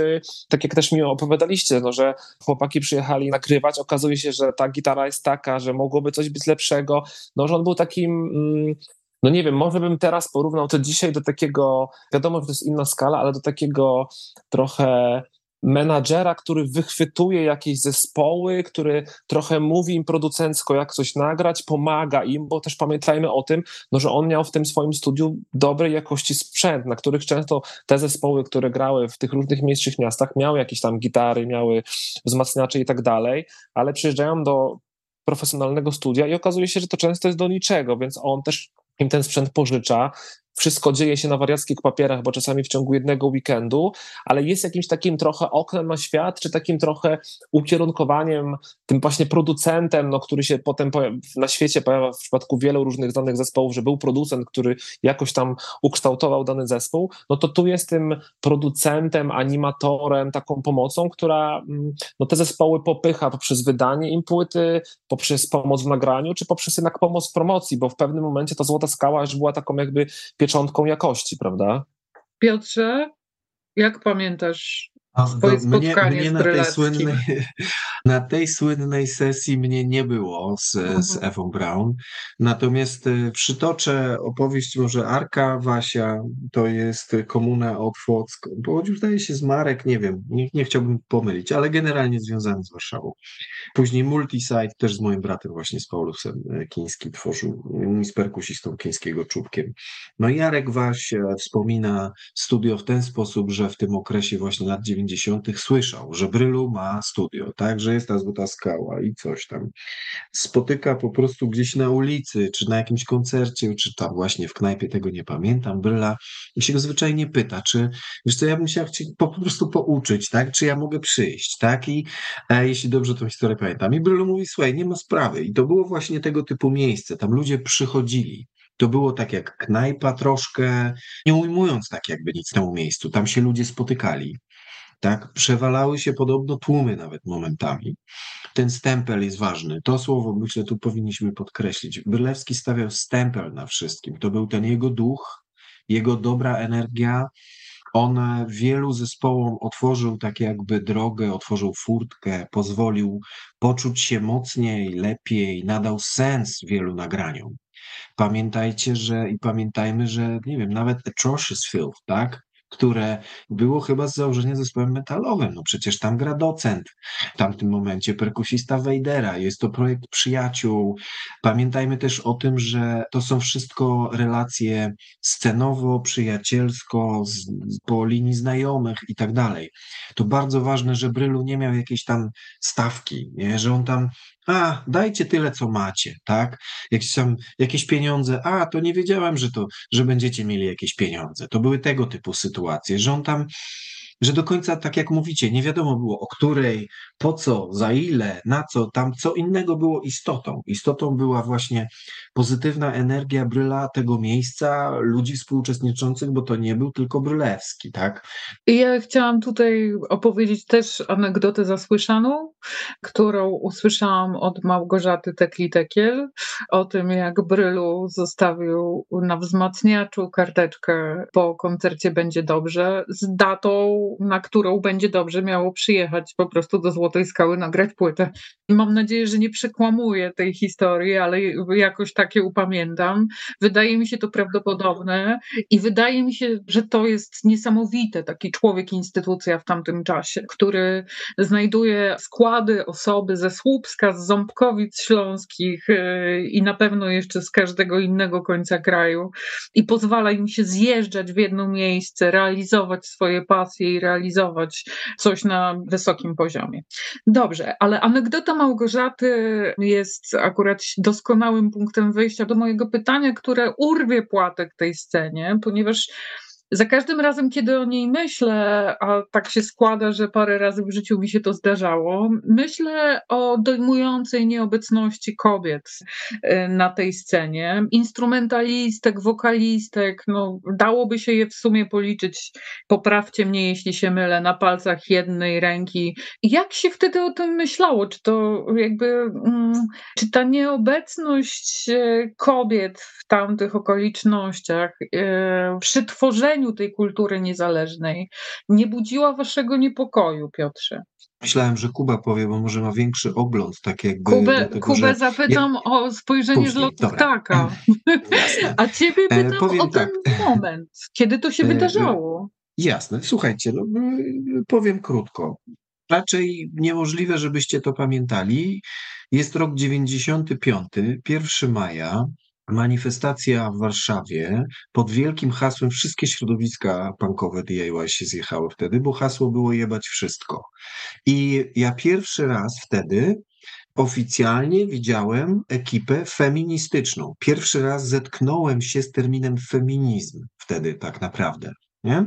tak jak też mi opowiadaliście, no że chłopaki przyjechali nagrywać, okazuje się, że ta gitara jest taka, że mogłoby coś być lepszego, no że on był takim... Mm, no nie wiem, może bym teraz porównał to dzisiaj do takiego, wiadomo, że to jest inna skala, ale do takiego trochę menadżera, który wychwytuje jakieś zespoły, który trochę mówi im producencko, jak coś nagrać, pomaga im, bo też pamiętajmy o tym, no, że on miał w tym swoim studiu dobrej jakości sprzęt, na których często te zespoły, które grały w tych różnych mniejszych miastach, miały jakieś tam gitary, miały wzmacniacze i tak dalej, ale przyjeżdżają do profesjonalnego studia i okazuje się, że to często jest do niczego, więc on też im ten sprzęt pożycza. Wszystko dzieje się na wariackich papierach, bo czasami w ciągu jednego weekendu, ale jest jakimś takim trochę oknem na świat, czy takim trochę ukierunkowaniem, tym właśnie producentem, no, który się potem na świecie pojawia w przypadku wielu różnych znanych zespołów, że był producent, który jakoś tam ukształtował dany zespół, no to tu jest tym producentem, animatorem, taką pomocą, która no, te zespoły popycha poprzez wydanie im płyty, poprzez pomoc w nagraniu, czy poprzez jednak pomoc w promocji, bo w pewnym momencie ta Złota Skała już była taką jakby pieczątką jakości, prawda? Piotrze, jak pamiętasz swoje no, spotkanie mnie, mnie z Brylewskim? Na tej, słynnej, na tej słynnej sesji mnie nie było z, z Ewą Braun, natomiast przytoczę opowieść może Arka Wasia, to jest komuna opłocka, bo już zdaje się z Marek, nie wiem, nie, nie chciałbym pomylić, ale generalnie związany z Warszawą. Później Multisite, też z moim bratem właśnie, z Paulusem Kińskim tworzył, z perkusistą Kińskiego Czubkiem. No i Arek Waś wspomina studio w ten sposób, że w tym okresie właśnie lat dziewięćdziesiątych słyszał, że Brylu ma studio, tak, że jest ta Złota Skała i coś tam. Spotyka po prostu gdzieś na ulicy, czy na jakimś koncercie, czy tam właśnie w knajpie, tego nie pamiętam, Bryla i się go zwyczajnie pyta, czy wiesz co, ja bym się chciał po, po prostu pouczyć, tak, czy ja mogę przyjść, tak, i e, jeśli dobrze tą historię pamiętam. I Brylu mówi, słuchaj, nie ma sprawy. I to było właśnie tego typu miejsce, tam ludzie przychodzili. To było tak jak knajpa troszkę, nie ujmując tak jakby nic temu miejscu, tam się ludzie spotykali. Tak, przewalały się podobno tłumy nawet momentami. Ten stempel jest ważny. To słowo, myślę, tu powinniśmy podkreślić. Brylewski stawiał stempel na wszystkim. To był ten jego duch, jego dobra energia. On wielu zespołom otworzył tak jakby drogę, otworzył furtkę, pozwolił poczuć się mocniej, lepiej, nadał sens wielu nagraniom. Pamiętajcie, że i pamiętajmy, że nie wiem, nawet Atrocious Filth, tak? Które było chyba z założenia zespołem metalowym. No przecież tam gra docent w tamtym momencie, perkusista Wejdera, jest to projekt przyjaciół. Pamiętajmy też o tym, że to są wszystko relacje scenowo, przyjacielsko, z, po linii znajomych i tak dalej. To bardzo ważne, że Brylu nie miał jakiejś tam stawki, nie? Że on tam a, dajcie tyle, co macie, tak? Jakieś tam, jakieś pieniądze, a, to nie wiedziałem, że to, że będziecie mieli jakieś pieniądze. To były tego typu sytuacje, że on tam, że do końca, tak jak mówicie, nie wiadomo było, o której, po co, za ile, na co, tam co innego było istotą. Istotą była właśnie pozytywna energia Bryla, tego miejsca, ludzi współuczestniczących, bo to nie był tylko Brylewski, tak? I ja chciałam tutaj opowiedzieć też anegdotę zasłyszaną, którą usłyszałam od Małgorzaty Tekli-Tekiel, o tym, jak Brylu zostawił na wzmacniaczu karteczkę po koncercie Będzie Dobrze z datą, na którą Będzie Dobrze miało przyjechać po prostu do Złotej Skały nagrać płytę. Mam nadzieję, że nie przekłamuję tej historii, ale jakoś takie upamiętam. Wydaje mi się to prawdopodobne i wydaje mi się, że to jest niesamowite, taki człowiek-instytucja w tamtym czasie, który znajduje składy, osoby ze Słupska, z Ząbkowic Śląskich i na pewno jeszcze z każdego innego końca kraju i pozwala im się zjeżdżać w jedno miejsce, realizować swoje pasje i realizować coś na wysokim poziomie. Dobrze, ale anegdota Małgorzaty jest akurat doskonałym punktem wyjścia do mojego pytania, które urwie płatek tej scenie, ponieważ Za każdym razem, kiedy o niej myślę, a tak się składa, że parę razy w życiu mi się to zdarzało, myślę o dojmującej nieobecności kobiet na tej scenie. Instrumentalistek, wokalistek, no, dałoby się je w sumie policzyć, poprawcie mnie, jeśli się mylę, na palcach jednej ręki. Jak się wtedy o tym myślało? Czy to jakby, czy ta nieobecność kobiet w tamtych okolicznościach, przy tworzeniu tej kultury niezależnej nie budziła waszego niepokoju, Piotrze? Myślałem, że Kuba powie, bo może ma większy ogląd. Tak jakby, Kubę, dlatego, Kubę zapytam ja... o spojrzenie później, z lotu ptaka. A ciebie pytam e, o ten tak. moment, kiedy to się e, wydarzało. Jasne, słuchajcie, no, powiem krótko. Raczej niemożliwe, żebyście to pamiętali. Jest rok dziewięćdziesiąty piąty, pierwszego maja. Manifestacja w Warszawie pod wielkim hasłem, wszystkie środowiska punkowe D I Y się zjechały wtedy, bo hasło było jebać wszystko. I ja pierwszy raz wtedy oficjalnie widziałem ekipę feministyczną. Pierwszy raz zetknąłem się z terminem feminizm wtedy tak naprawdę. Nie?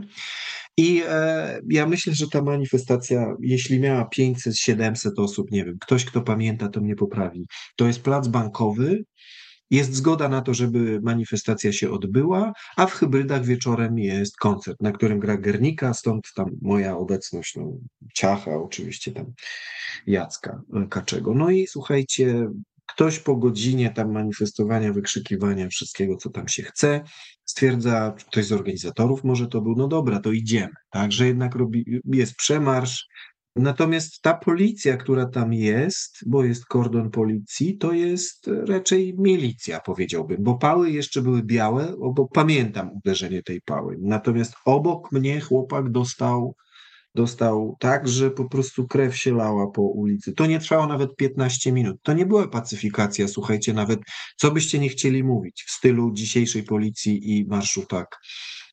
I e, ja myślę, że ta manifestacja, jeśli miała pięćset siedemset osób, nie wiem, ktoś kto pamięta to mnie poprawi, to jest plac Bankowy. Jest zgoda na to, żeby manifestacja się odbyła, a w Hybrydach wieczorem jest koncert, na którym gra Guernica, stąd tam moja obecność, no, Ciacha oczywiście, tam Jacka Kaczego. No i słuchajcie, ktoś po godzinie tam manifestowania, wykrzykiwania wszystkiego, co tam się chce, stwierdza, ktoś z organizatorów może to był, no dobra, to idziemy, tak, że jednak robi, jest przemarsz. Natomiast ta policja, która tam jest, bo jest kordon policji, to jest raczej milicja, powiedziałbym, bo pały jeszcze były białe, bo pamiętam uderzenie tej pały. Natomiast obok mnie chłopak dostał, dostał tak, że po prostu krew się lała po ulicy. To nie trwało nawet piętnaście minut. To nie była pacyfikacja, słuchajcie, nawet co byście nie chcieli mówić w stylu dzisiejszej policji i marszu tak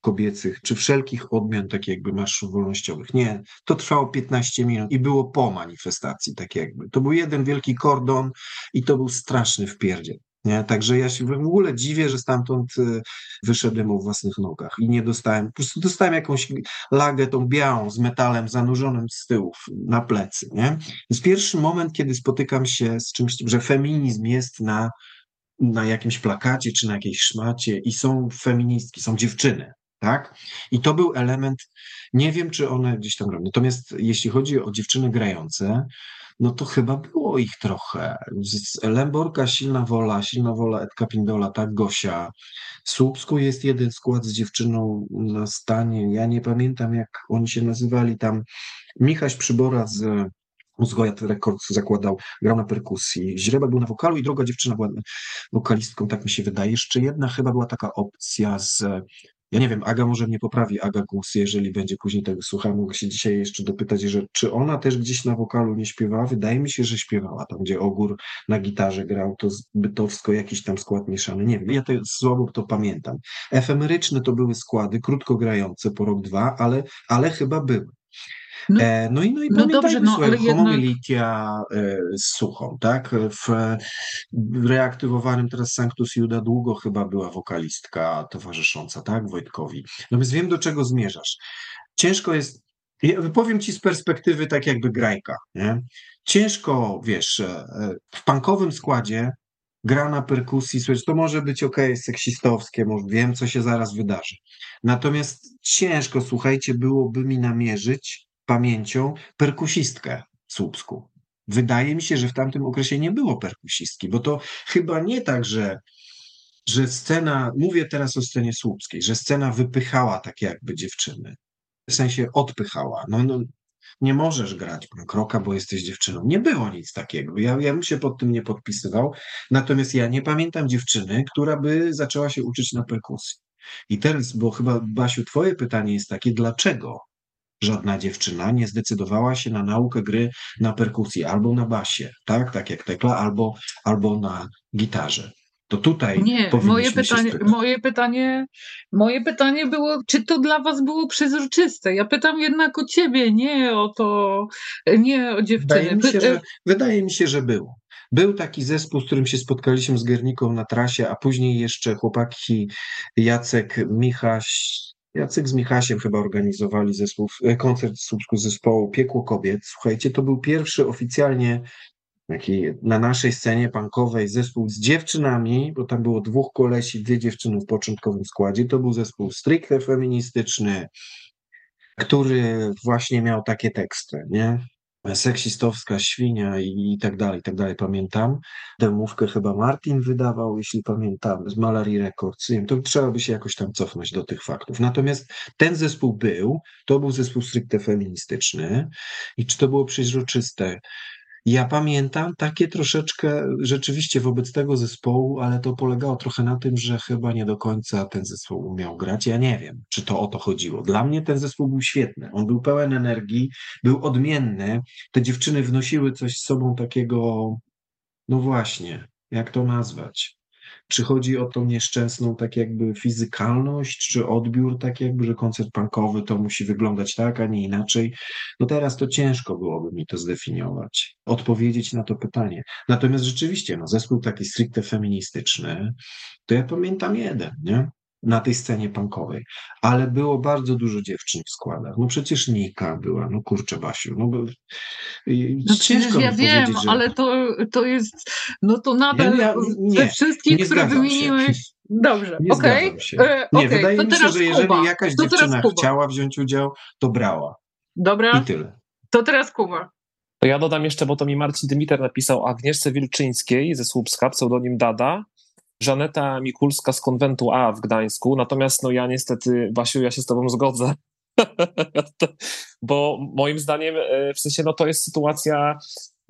kobiecych, czy wszelkich odmian tak jakby marszów wolnościowych. Nie, to trwało piętnaście minut i było po manifestacji tak jakby. To był jeden wielki kordon i to był straszny wpierdziel. Nie? Także ja się w ogóle dziwię, że stamtąd wyszedłem o własnych nogach i nie dostałem, po prostu dostałem jakąś lagę tą białą z metalem zanurzonym z tyłu na plecy. Nie? Więc pierwszy moment, kiedy spotykam się z czymś, że feminizm jest na, na jakimś plakacie czy na jakiejś szmacie i są feministki, są dziewczyny. Tak? I to był element, nie wiem czy one gdzieś tam robią, natomiast jeśli chodzi o dziewczyny grające, no to chyba było ich trochę. Lęborka, Silna Wola, Silna Wola, Etka Pindola, tak, Gosia. W Słupsku jest jeden skład z dziewczyną na stanie, ja nie pamiętam jak oni się nazywali tam, Michaś Przybora z Mózg Records zakładał, grał na perkusji, Źreba był na wokalu i druga dziewczyna była wokalistką, tak mi się wydaje. Jeszcze jedna chyba była taka opcja z... Ja nie wiem, Aga może mnie poprawi, Aga Głos, jeżeli będzie później tego słuchała, mogę się dzisiaj jeszcze dopytać, że czy ona też gdzieś na wokalu nie śpiewała? Wydaje mi się, że śpiewała, tam gdzie Ogór na gitarze grał, to zbytowsko jakiś tam skład mieszany, nie wiem, ja to słabo to pamiętam. Efemeryczne to były składy, krótko grające po rok, dwa, ale, ale chyba były. No, e, no i, no i no dobrze, no, ale homomilia e, z Suchą, tak? W, w reaktywowanym teraz Sanctus Juda długo chyba była wokalistka towarzysząca, tak? Wojtkowi. No więc wiem, do czego zmierzasz. Ciężko jest, ja powiem ci z perspektywy tak jakby grajka, nie? Ciężko, wiesz, w punkowym składzie gra na perkusji, słuchaj, to może być okej, okay, seksistowskie, może wiem, co się zaraz wydarzy. Natomiast ciężko, słuchajcie, byłoby mi namierzyć pamięcią perkusistkę w Słupsku. Wydaje mi się, że w tamtym okresie nie było perkusistki, bo to chyba nie tak, że, że scena, mówię teraz o scenie słupskiej, że scena wypychała tak jakby dziewczyny, w sensie odpychała. No, no, nie możesz grać punk rocka, bo jesteś dziewczyną. Nie było nic takiego. Ja, ja bym się pod tym nie podpisywał. Natomiast ja nie pamiętam dziewczyny, która by zaczęła się uczyć na perkusji. I teraz, bo chyba, Basiu, twoje pytanie jest takie, dlaczego żadna dziewczyna nie zdecydowała się na naukę gry na perkusji albo na basie, tak, tak jak Tekla, albo, albo na gitarze. To tutaj nie, moje pytanie, moje pytanie, moje pytanie było, czy to dla was było przezroczyste? Ja pytam jednak o ciebie, nie o to, nie o dziewczyny. Wydaje mi się, że, wydaje mi się, że było. Był taki zespół, z którym się spotkaliśmy z Guernicą na trasie, a później jeszcze chłopaki Jacek, Michaś Jacek z Michasiem chyba organizowali zesłów, koncert w Słupsku zespołu Piekło Kobiet. Słuchajcie, to był pierwszy oficjalnie taki na naszej scenie punkowej zespół z dziewczynami, bo tam było dwóch kolesi, dwie dziewczyny w początkowym składzie. To był zespół stricte feministyczny, który właśnie miał takie teksty, nie? Seksistowska świnia i, i tak dalej, i tak dalej, pamiętam. Demówkę chyba Martin wydawał, jeśli pamiętam, z Malarii Records. To trzeba by się jakoś tam cofnąć do tych faktów. Natomiast ten zespół był, to był zespół stricte feministyczny i czy to było przeźroczyste? Ja pamiętam takie troszeczkę rzeczywiście wobec tego zespołu, ale to polegało trochę na tym, że chyba nie do końca ten zespół umiał grać. Ja nie wiem, czy to o to chodziło. Dla mnie ten zespół był świetny. On był pełen energii, był odmienny. Te dziewczyny wnosiły coś z sobą takiego, no właśnie, jak to nazwać? Czy chodzi o tą nieszczęsną tak jakby fizykalność, czy odbiór tak jakby, że koncert punkowy to musi wyglądać tak, a nie inaczej? No teraz to ciężko byłoby mi to zdefiniować, odpowiedzieć na to pytanie. Natomiast rzeczywiście, no zespół taki stricte feministyczny, to ja pamiętam jeden, nie? Na tej scenie punkowej, ale było bardzo dużo dziewczyn w składach. No przecież Nika była, no kurczę Basiu, no bo no ciężko mi ja wiem, że... ale to, to jest, no to nadal ja, ja, nie, te wszystkich, nie które wymieniłeś, się. Dobrze, okej. Okay. E, okay. Nie, wydaje to mi się, że jeżeli Kuba. jakaś to dziewczyna chciała wziąć udział, to brała. Dobra, i tyle. To teraz Kuba. To ja dodam jeszcze, bo to mi Marcin Dymiter napisał, Agnieszce Wilczyńskiej ze Słupska, pseudonim Dada, Żaneta Mikulska z konwentu A w Gdańsku, natomiast no ja niestety, Basiu, ja się z tobą zgodzę, bo moim zdaniem, w sensie, no to jest sytuacja,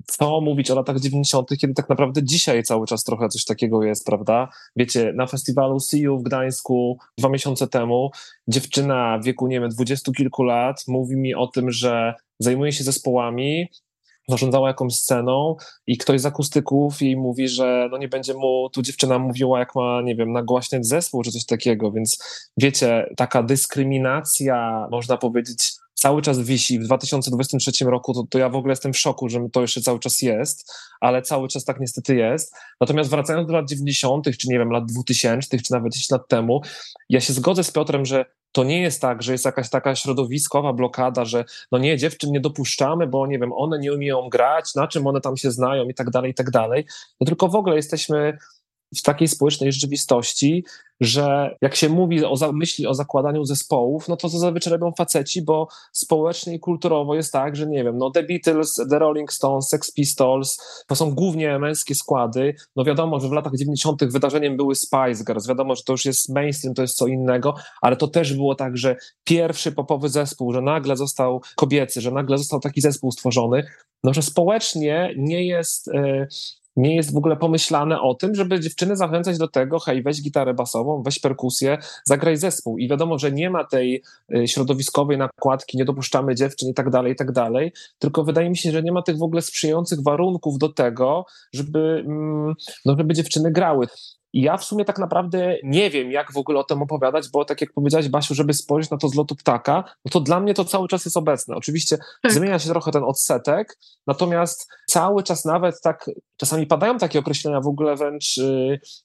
co mówić o latach dziewięćdziesiątych, kiedy tak naprawdę dzisiaj cały czas trochę coś takiego jest, prawda? Wiecie, na festiwalu See You w Gdańsku dwa miesiące temu dziewczyna w wieku, nie wiem, dwudziestu kilku lat mówi mi o tym, że zajmuje się zespołami, zarządzała jakąś sceną i ktoś z akustyków jej mówi, że no nie będzie mu tu dziewczyna mówiła, jak ma, nie wiem, nagłaśniać zespół czy coś takiego, więc wiecie, taka dyskryminacja, można powiedzieć, cały czas wisi. W dwa tysiące dwudziestym trzecim roku to, to ja w ogóle jestem w szoku, że to jeszcze cały czas jest, ale cały czas tak niestety jest. Natomiast wracając do lat dziewięćdziesiątych, czy nie wiem, lat dwutysięcznych, czy nawet dziesięć lat temu, ja się zgodzę z Piotrem, że to nie jest tak, że jest jakaś taka środowiskowa blokada, że no nie, dziewczyn nie dopuszczamy, bo nie wiem, one nie umieją grać, na czym one tam się znają i tak dalej, i tak dalej. No tylko w ogóle jesteśmy w takiej społecznej rzeczywistości, że jak się mówi o za- myśli o zakładaniu zespołów, no to zazwyczaj robią faceci, bo społecznie i kulturowo jest tak, że nie wiem, no The Beatles, The Rolling Stones, Sex Pistols, to są głównie męskie składy. No wiadomo, że w latach dziewięćdziesiątych wydarzeniem były Spice Girls, wiadomo, że to już jest mainstream, to jest co innego, ale to też było tak, że pierwszy popowy zespół, że nagle został kobiecy, że nagle został taki zespół stworzony, no że społecznie nie jest... Yy, Nie jest w ogóle pomyślane o tym, żeby dziewczyny zachęcać do tego, hej, weź gitarę basową, weź perkusję, zagraj zespół. I wiadomo, że nie ma tej środowiskowej nakładki, nie dopuszczamy dziewczyn i tak dalej, i tak dalej, tylko wydaje mi się, że nie ma tych w ogóle sprzyjających warunków do tego, żeby, no, żeby dziewczyny grały. I ja w sumie tak naprawdę nie wiem, jak w ogóle o tym opowiadać, bo tak jak powiedziałaś, Basiu, żeby spojrzeć na to z lotu ptaka, no to dla mnie to cały czas jest obecne. Oczywiście tak. Zmienia się trochę ten odsetek, natomiast cały czas nawet tak, czasami padają takie określenia w ogóle wręcz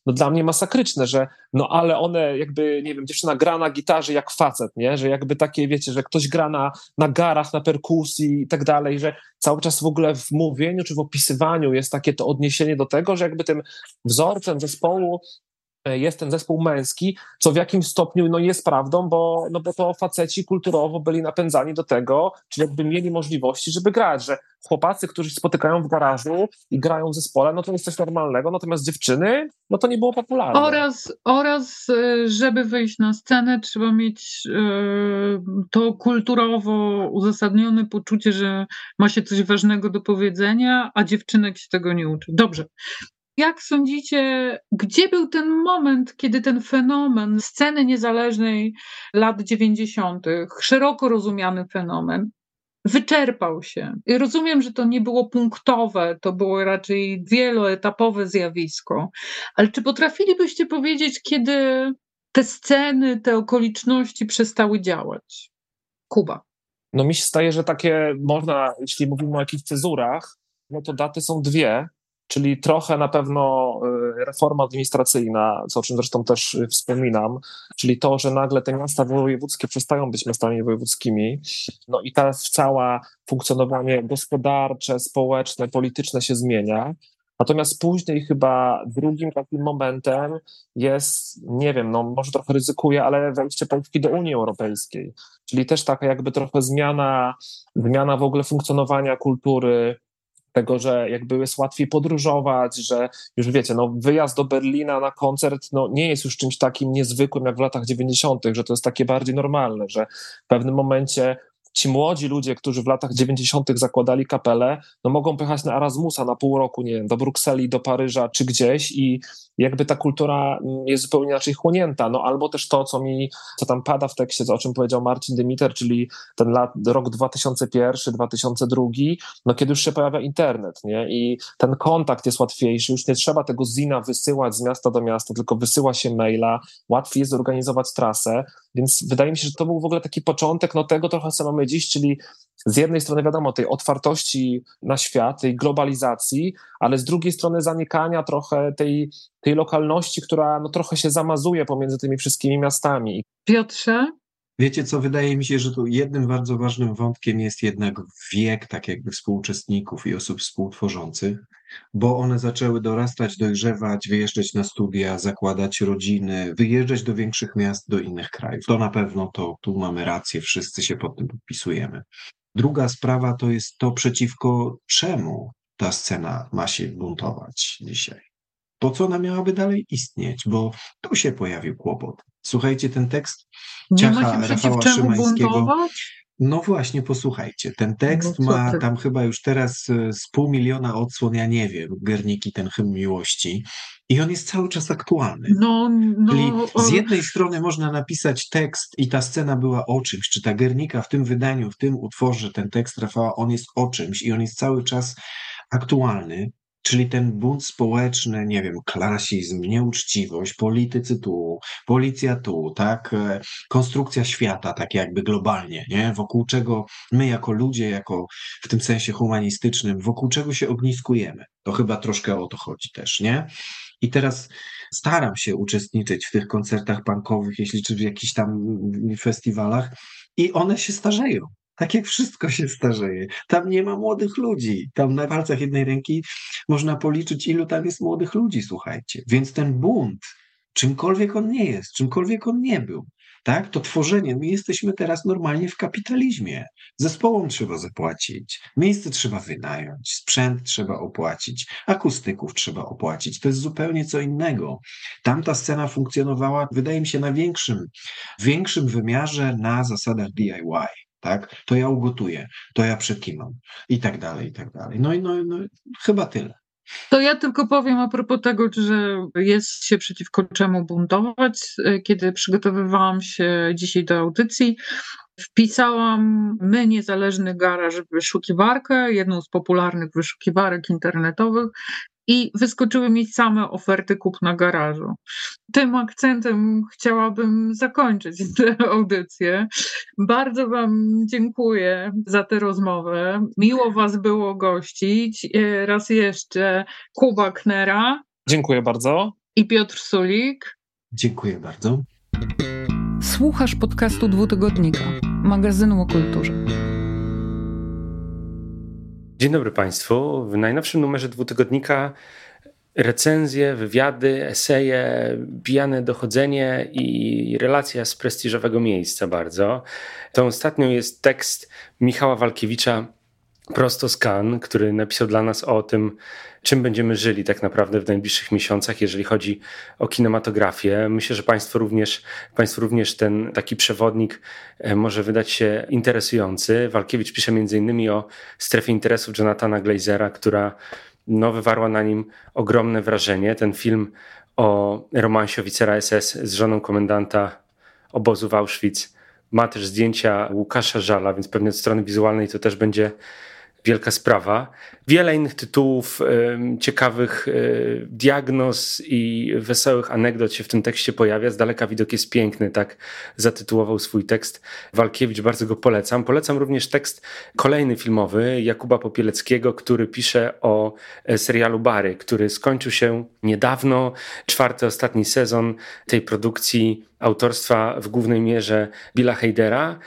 no dla mnie masakryczne, że no ale one jakby, nie wiem, dziewczyna gra na gitarze jak facet, nie? Że jakby takie, wiecie, że ktoś gra na, na garach, na perkusji i tak dalej, że cały czas w ogóle w mówieniu czy w opisywaniu jest takie to odniesienie do tego, że jakby tym wzorcem zespołu jest ten zespół męski, co w jakimś stopniu no jest prawdą, bo, no bo to faceci kulturowo byli napędzani do tego, czy jakby mieli możliwości, żeby grać, że chłopacy, którzy się spotykają w garażu i grają w zespole, no to jest coś normalnego, natomiast dziewczyny, no to nie było popularne. Oraz, oraz żeby wyjść na scenę, trzeba mieć yy, to kulturowo uzasadnione poczucie, że ma się coś ważnego do powiedzenia, a dziewczynek się tego nie uczy. Dobrze. Jak sądzicie, gdzie był ten moment, kiedy ten fenomen sceny niezależnej lat dziewięćdziesiątych, szeroko rozumiany fenomen, wyczerpał się? I rozumiem, że to nie było punktowe, to było raczej wieloetapowe zjawisko, ale czy potrafilibyście powiedzieć, kiedy te sceny, te okoliczności przestały działać? Kuba. No mi się staje, że takie można, jeśli mówimy o jakichś cezurach, no to daty są dwie. Czyli trochę na pewno reforma administracyjna, o czym zresztą też wspominam, czyli to, że nagle te miasta wojewódzkie przestają być miastami wojewódzkimi, no i teraz całe funkcjonowanie gospodarcze, społeczne, polityczne się zmienia. Natomiast później chyba drugim takim momentem jest, nie wiem, no może trochę ryzykuję, ale wejście Polski do Unii Europejskiej, czyli też taka jakby trochę zmiana, zmiana w ogóle funkcjonowania kultury, tego, że jakby jest łatwiej podróżować, że już wiecie, no wyjazd do Berlina na koncert no nie jest już czymś takim niezwykłym jak w latach dziewięćdziesiątych, że to jest takie bardziej normalne, że w pewnym momencie ci młodzi ludzie, którzy w latach dziewięćdziesiątych zakładali kapelę, no mogą pojechać na Erasmusa na pół roku, nie wiem, do Brukseli, do Paryża czy gdzieś i jakby ta kultura jest zupełnie inaczej chłonięta. No albo też to, co mi, co tam pada w tekście, o czym powiedział Marcin Dymiter, czyli ten lat, rok dwa tysiące pierwszy, dwa tysiące drugi, no kiedy już się pojawia internet, nie? I ten kontakt jest łatwiejszy, już nie trzeba tego zina wysyłać z miasta do miasta, tylko wysyła się maila, łatwiej jest zorganizować trasę, więc wydaje mi się, że to był w ogóle taki początek, no tego trochę co mamy dziś, czyli z jednej strony wiadomo tej otwartości na świat, tej globalizacji, ale z drugiej strony zanikania trochę tej, tej lokalności, która no trochę się zamazuje pomiędzy tymi wszystkimi miastami. Piotrze? Wiecie co, wydaje mi się, że tu jednym bardzo ważnym wątkiem jest jednak wiek tak jakby współuczestników i osób współtworzących, bo one zaczęły dorastać, dojrzewać, wyjeżdżać na studia, zakładać rodziny, wyjeżdżać do większych miast, do innych krajów. To na pewno to, tu mamy rację, wszyscy się pod tym podpisujemy. Druga sprawa to jest to, przeciwko czemu ta scena ma się buntować dzisiaj. Po co ona miałaby dalej istnieć, bo tu się pojawił kłopot. Słuchajcie, ten tekst Ciacha Rafała Szymańskiego. No właśnie, posłuchajcie. Ten tekst ma tam chyba już teraz z pół miliona odsłon, ja nie wiem, Guerniki, ten hymn miłości. I on jest cały czas aktualny. No, no, czyli z jednej strony można napisać tekst i ta scena była o czymś, czy ta Guernica w tym wydaniu, w tym utworze, ten tekst Rafała, on jest o czymś i on jest cały czas aktualny. Czyli ten bunt społeczny, nie wiem, klasizm, nieuczciwość, politycy tu, policja tu, tak, konstrukcja świata tak jakby globalnie, nie? Wokół czego my jako ludzie, jako w tym sensie humanistycznym, wokół czego się ogniskujemy. To chyba troszkę o to chodzi też, nie? I teraz staram się uczestniczyć w tych koncertach punkowych, jeśli czy w jakichś tam festiwalach i one się starzeją. Tak jak wszystko się starzeje. Tam nie ma młodych ludzi. Tam na palcach jednej ręki można policzyć, ilu tam jest młodych ludzi, słuchajcie. Więc ten bunt, czymkolwiek on nie jest, czymkolwiek on nie był, tak, to tworzenie. My jesteśmy teraz normalnie w kapitalizmie. Zespołom trzeba zapłacić, miejsce trzeba wynająć, sprzęt trzeba opłacić, akustyków trzeba opłacić. To jest zupełnie co innego. Tamta scena funkcjonowała, wydaje mi się, na większym, większym wymiarze na zasadach D I Y. Tak? To ja ugotuję, to ja przekimam i tak dalej, i tak dalej. No i no, no, chyba tyle. To ja tylko powiem a propos tego, że jest się przeciwko czemu buntować. Kiedy przygotowywałam się dzisiaj do audycji, wpisałam My, niezależny garaż w wyszukiwarkę, jedną z popularnych wyszukiwarek internetowych i wyskoczyły mi same oferty kupna garażu. Tym akcentem chciałabym zakończyć tę audycję. Bardzo wam dziękuję za tę rozmowę. Miło was było gościć. Raz jeszcze Kuba Knera. Dziękuję bardzo. I Piotr Sulik. Dziękuję bardzo. Słuchasz podcastu Dwutygodnika, magazynu o kulturze. Dzień dobry Państwu. W najnowszym numerze Dwutygodnika recenzje, wywiady, eseje, pijane dochodzenie i relacja z prestiżowego miejsca bardzo. Tą ostatnią jest tekst Michała Walkiewicza prosto z Cannes, który napisał dla nas o tym, czym będziemy żyli tak naprawdę w najbliższych miesiącach, jeżeli chodzi o kinematografię. Myślę, że Państwu również, Państwu również ten taki przewodnik może wydać się interesujący. Walkiewicz pisze między innymi o strefie interesów Jonathana Glazera, która no, wywarła na nim ogromne wrażenie. Ten film o romansie oficera S S z żoną komendanta obozu w Auschwitz ma też zdjęcia Łukasza Żala, więc pewnie od strony wizualnej to też będzie wielka sprawa. Wiele innych tytułów, ciekawych diagnoz i wesołych anegdot się w tym tekście pojawia. Z daleka widok jest piękny, tak zatytułował swój tekst Walkiewicz, bardzo go polecam. Polecam również tekst kolejny filmowy Jakuba Popieleckiego, który pisze o serialu Bary, który skończył się niedawno, czwarty, ostatni sezon tej produkcji autorstwa w głównej mierze Billa Heidera.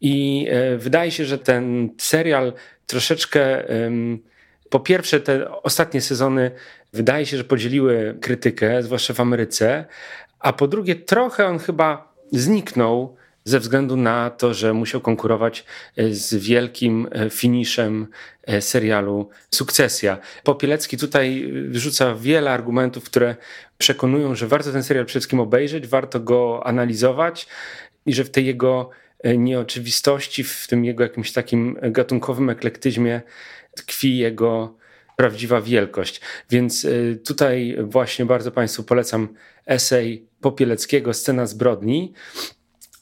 I wydaje się, że ten serial troszeczkę, po pierwsze te ostatnie sezony wydaje się, że podzieliły krytykę, zwłaszcza w Ameryce, a po drugie trochę on chyba zniknął ze względu na to, że musiał konkurować z wielkim finiszem serialu Sukcesja. Popielecki tutaj wrzuca wiele argumentów, które przekonują, że warto ten serial przede wszystkim obejrzeć, warto go analizować i że w tej jego nieoczywistości, w tym jego jakimś takim gatunkowym eklektyzmie tkwi jego prawdziwa wielkość. Więc tutaj właśnie bardzo Państwu polecam esej Popieleckiego Scena zbrodni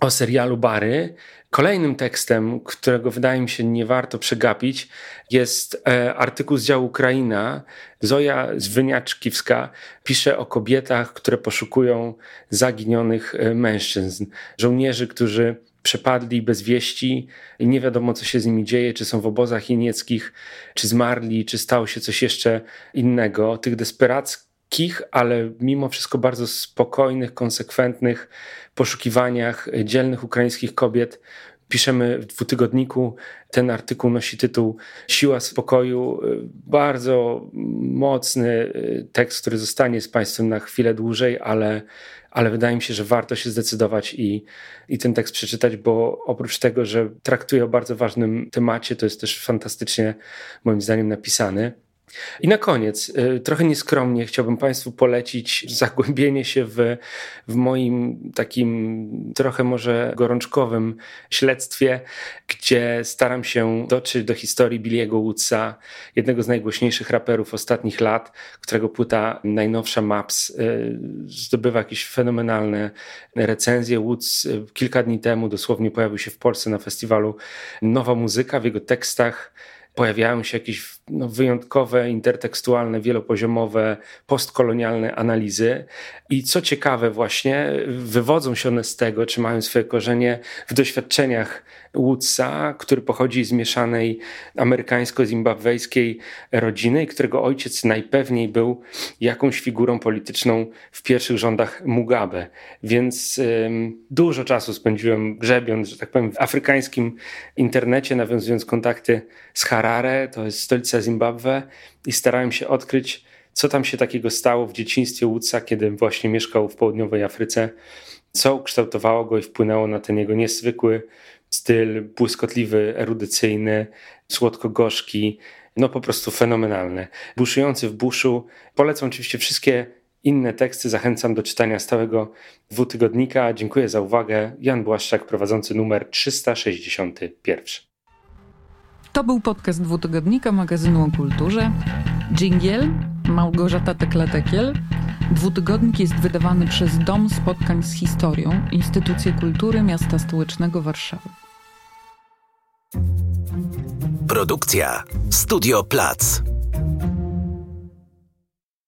o serialu Bary. Kolejnym tekstem, którego wydaje mi się nie warto przegapić, jest artykuł z działu Ukraina. Zoja Zwyniaczkiwska pisze o kobietach, które poszukują zaginionych mężczyzn, żołnierzy, którzy przepadli bez wieści, nie wiadomo co się z nimi dzieje, czy są w obozach jenieckich, czy zmarli, czy stało się coś jeszcze innego. Tych desperackich, ale mimo wszystko bardzo spokojnych, konsekwentnych poszukiwaniach dzielnych ukraińskich kobiet piszemy w Dwutygodniku. Ten artykuł nosi tytuł Siła spokoju. Bardzo mocny tekst, który zostanie z Państwem na chwilę dłużej, ale, ale wydaje mi się, że warto się zdecydować i, i ten tekst przeczytać, bo oprócz tego, że traktuje o bardzo ważnym temacie, to jest też fantastycznie moim zdaniem napisany. I na koniec, trochę nieskromnie chciałbym Państwu polecić zagłębienie się w, w moim takim trochę może gorączkowym śledztwie, gdzie staram się dotrzeć do historii Billy'ego Woodsa, jednego z najgłośniejszych raperów ostatnich lat, którego płyta najnowsza Maps zdobywa jakieś fenomenalne recenzje. Woods kilka dni temu dosłownie pojawił się w Polsce na festiwalu Nowa Muzyka. W jego tekstach pojawiają się jakieś no, wyjątkowe, intertekstualne, wielopoziomowe, postkolonialne analizy i co ciekawe właśnie wywodzą się one z tego, czy mają swoje korzenie w doświadczeniach Woodsa, który pochodzi z mieszanej amerykańsko-zimbabwejskiej rodziny i którego ojciec najpewniej był jakąś figurą polityczną w pierwszych rządach Mugabe. Więc ym, dużo czasu spędziłem grzebiąc, że tak powiem, w afrykańskim internecie, nawiązując kontakty z Harare, to jest stolica Zimbabwe, i starałem się odkryć, co tam się takiego stało w dzieciństwie Woodsa, kiedy właśnie mieszkał w południowej Afryce, co ukształtowało go i wpłynęło na ten jego niezwykły styl błyskotliwy, erudycyjny, słodko-gorzki, no po prostu fenomenalny. Buszujący w buszu. Polecam oczywiście wszystkie inne teksty. Zachęcam do czytania stałego Dwutygodnika. Dziękuję za uwagę. Jan Błaszczak, prowadzący numer trzysta sześćdziesiąt jeden. To był podcast Dwutygodnika, magazynu o kulturze. Dżingiel Małgorzata Tekla-Tekiel. Dwutygodnik jest wydawany przez Dom Spotkań z Historią, Instytucję Kultury Miasta Stołecznego Warszawy. Produkcja Studio Plac.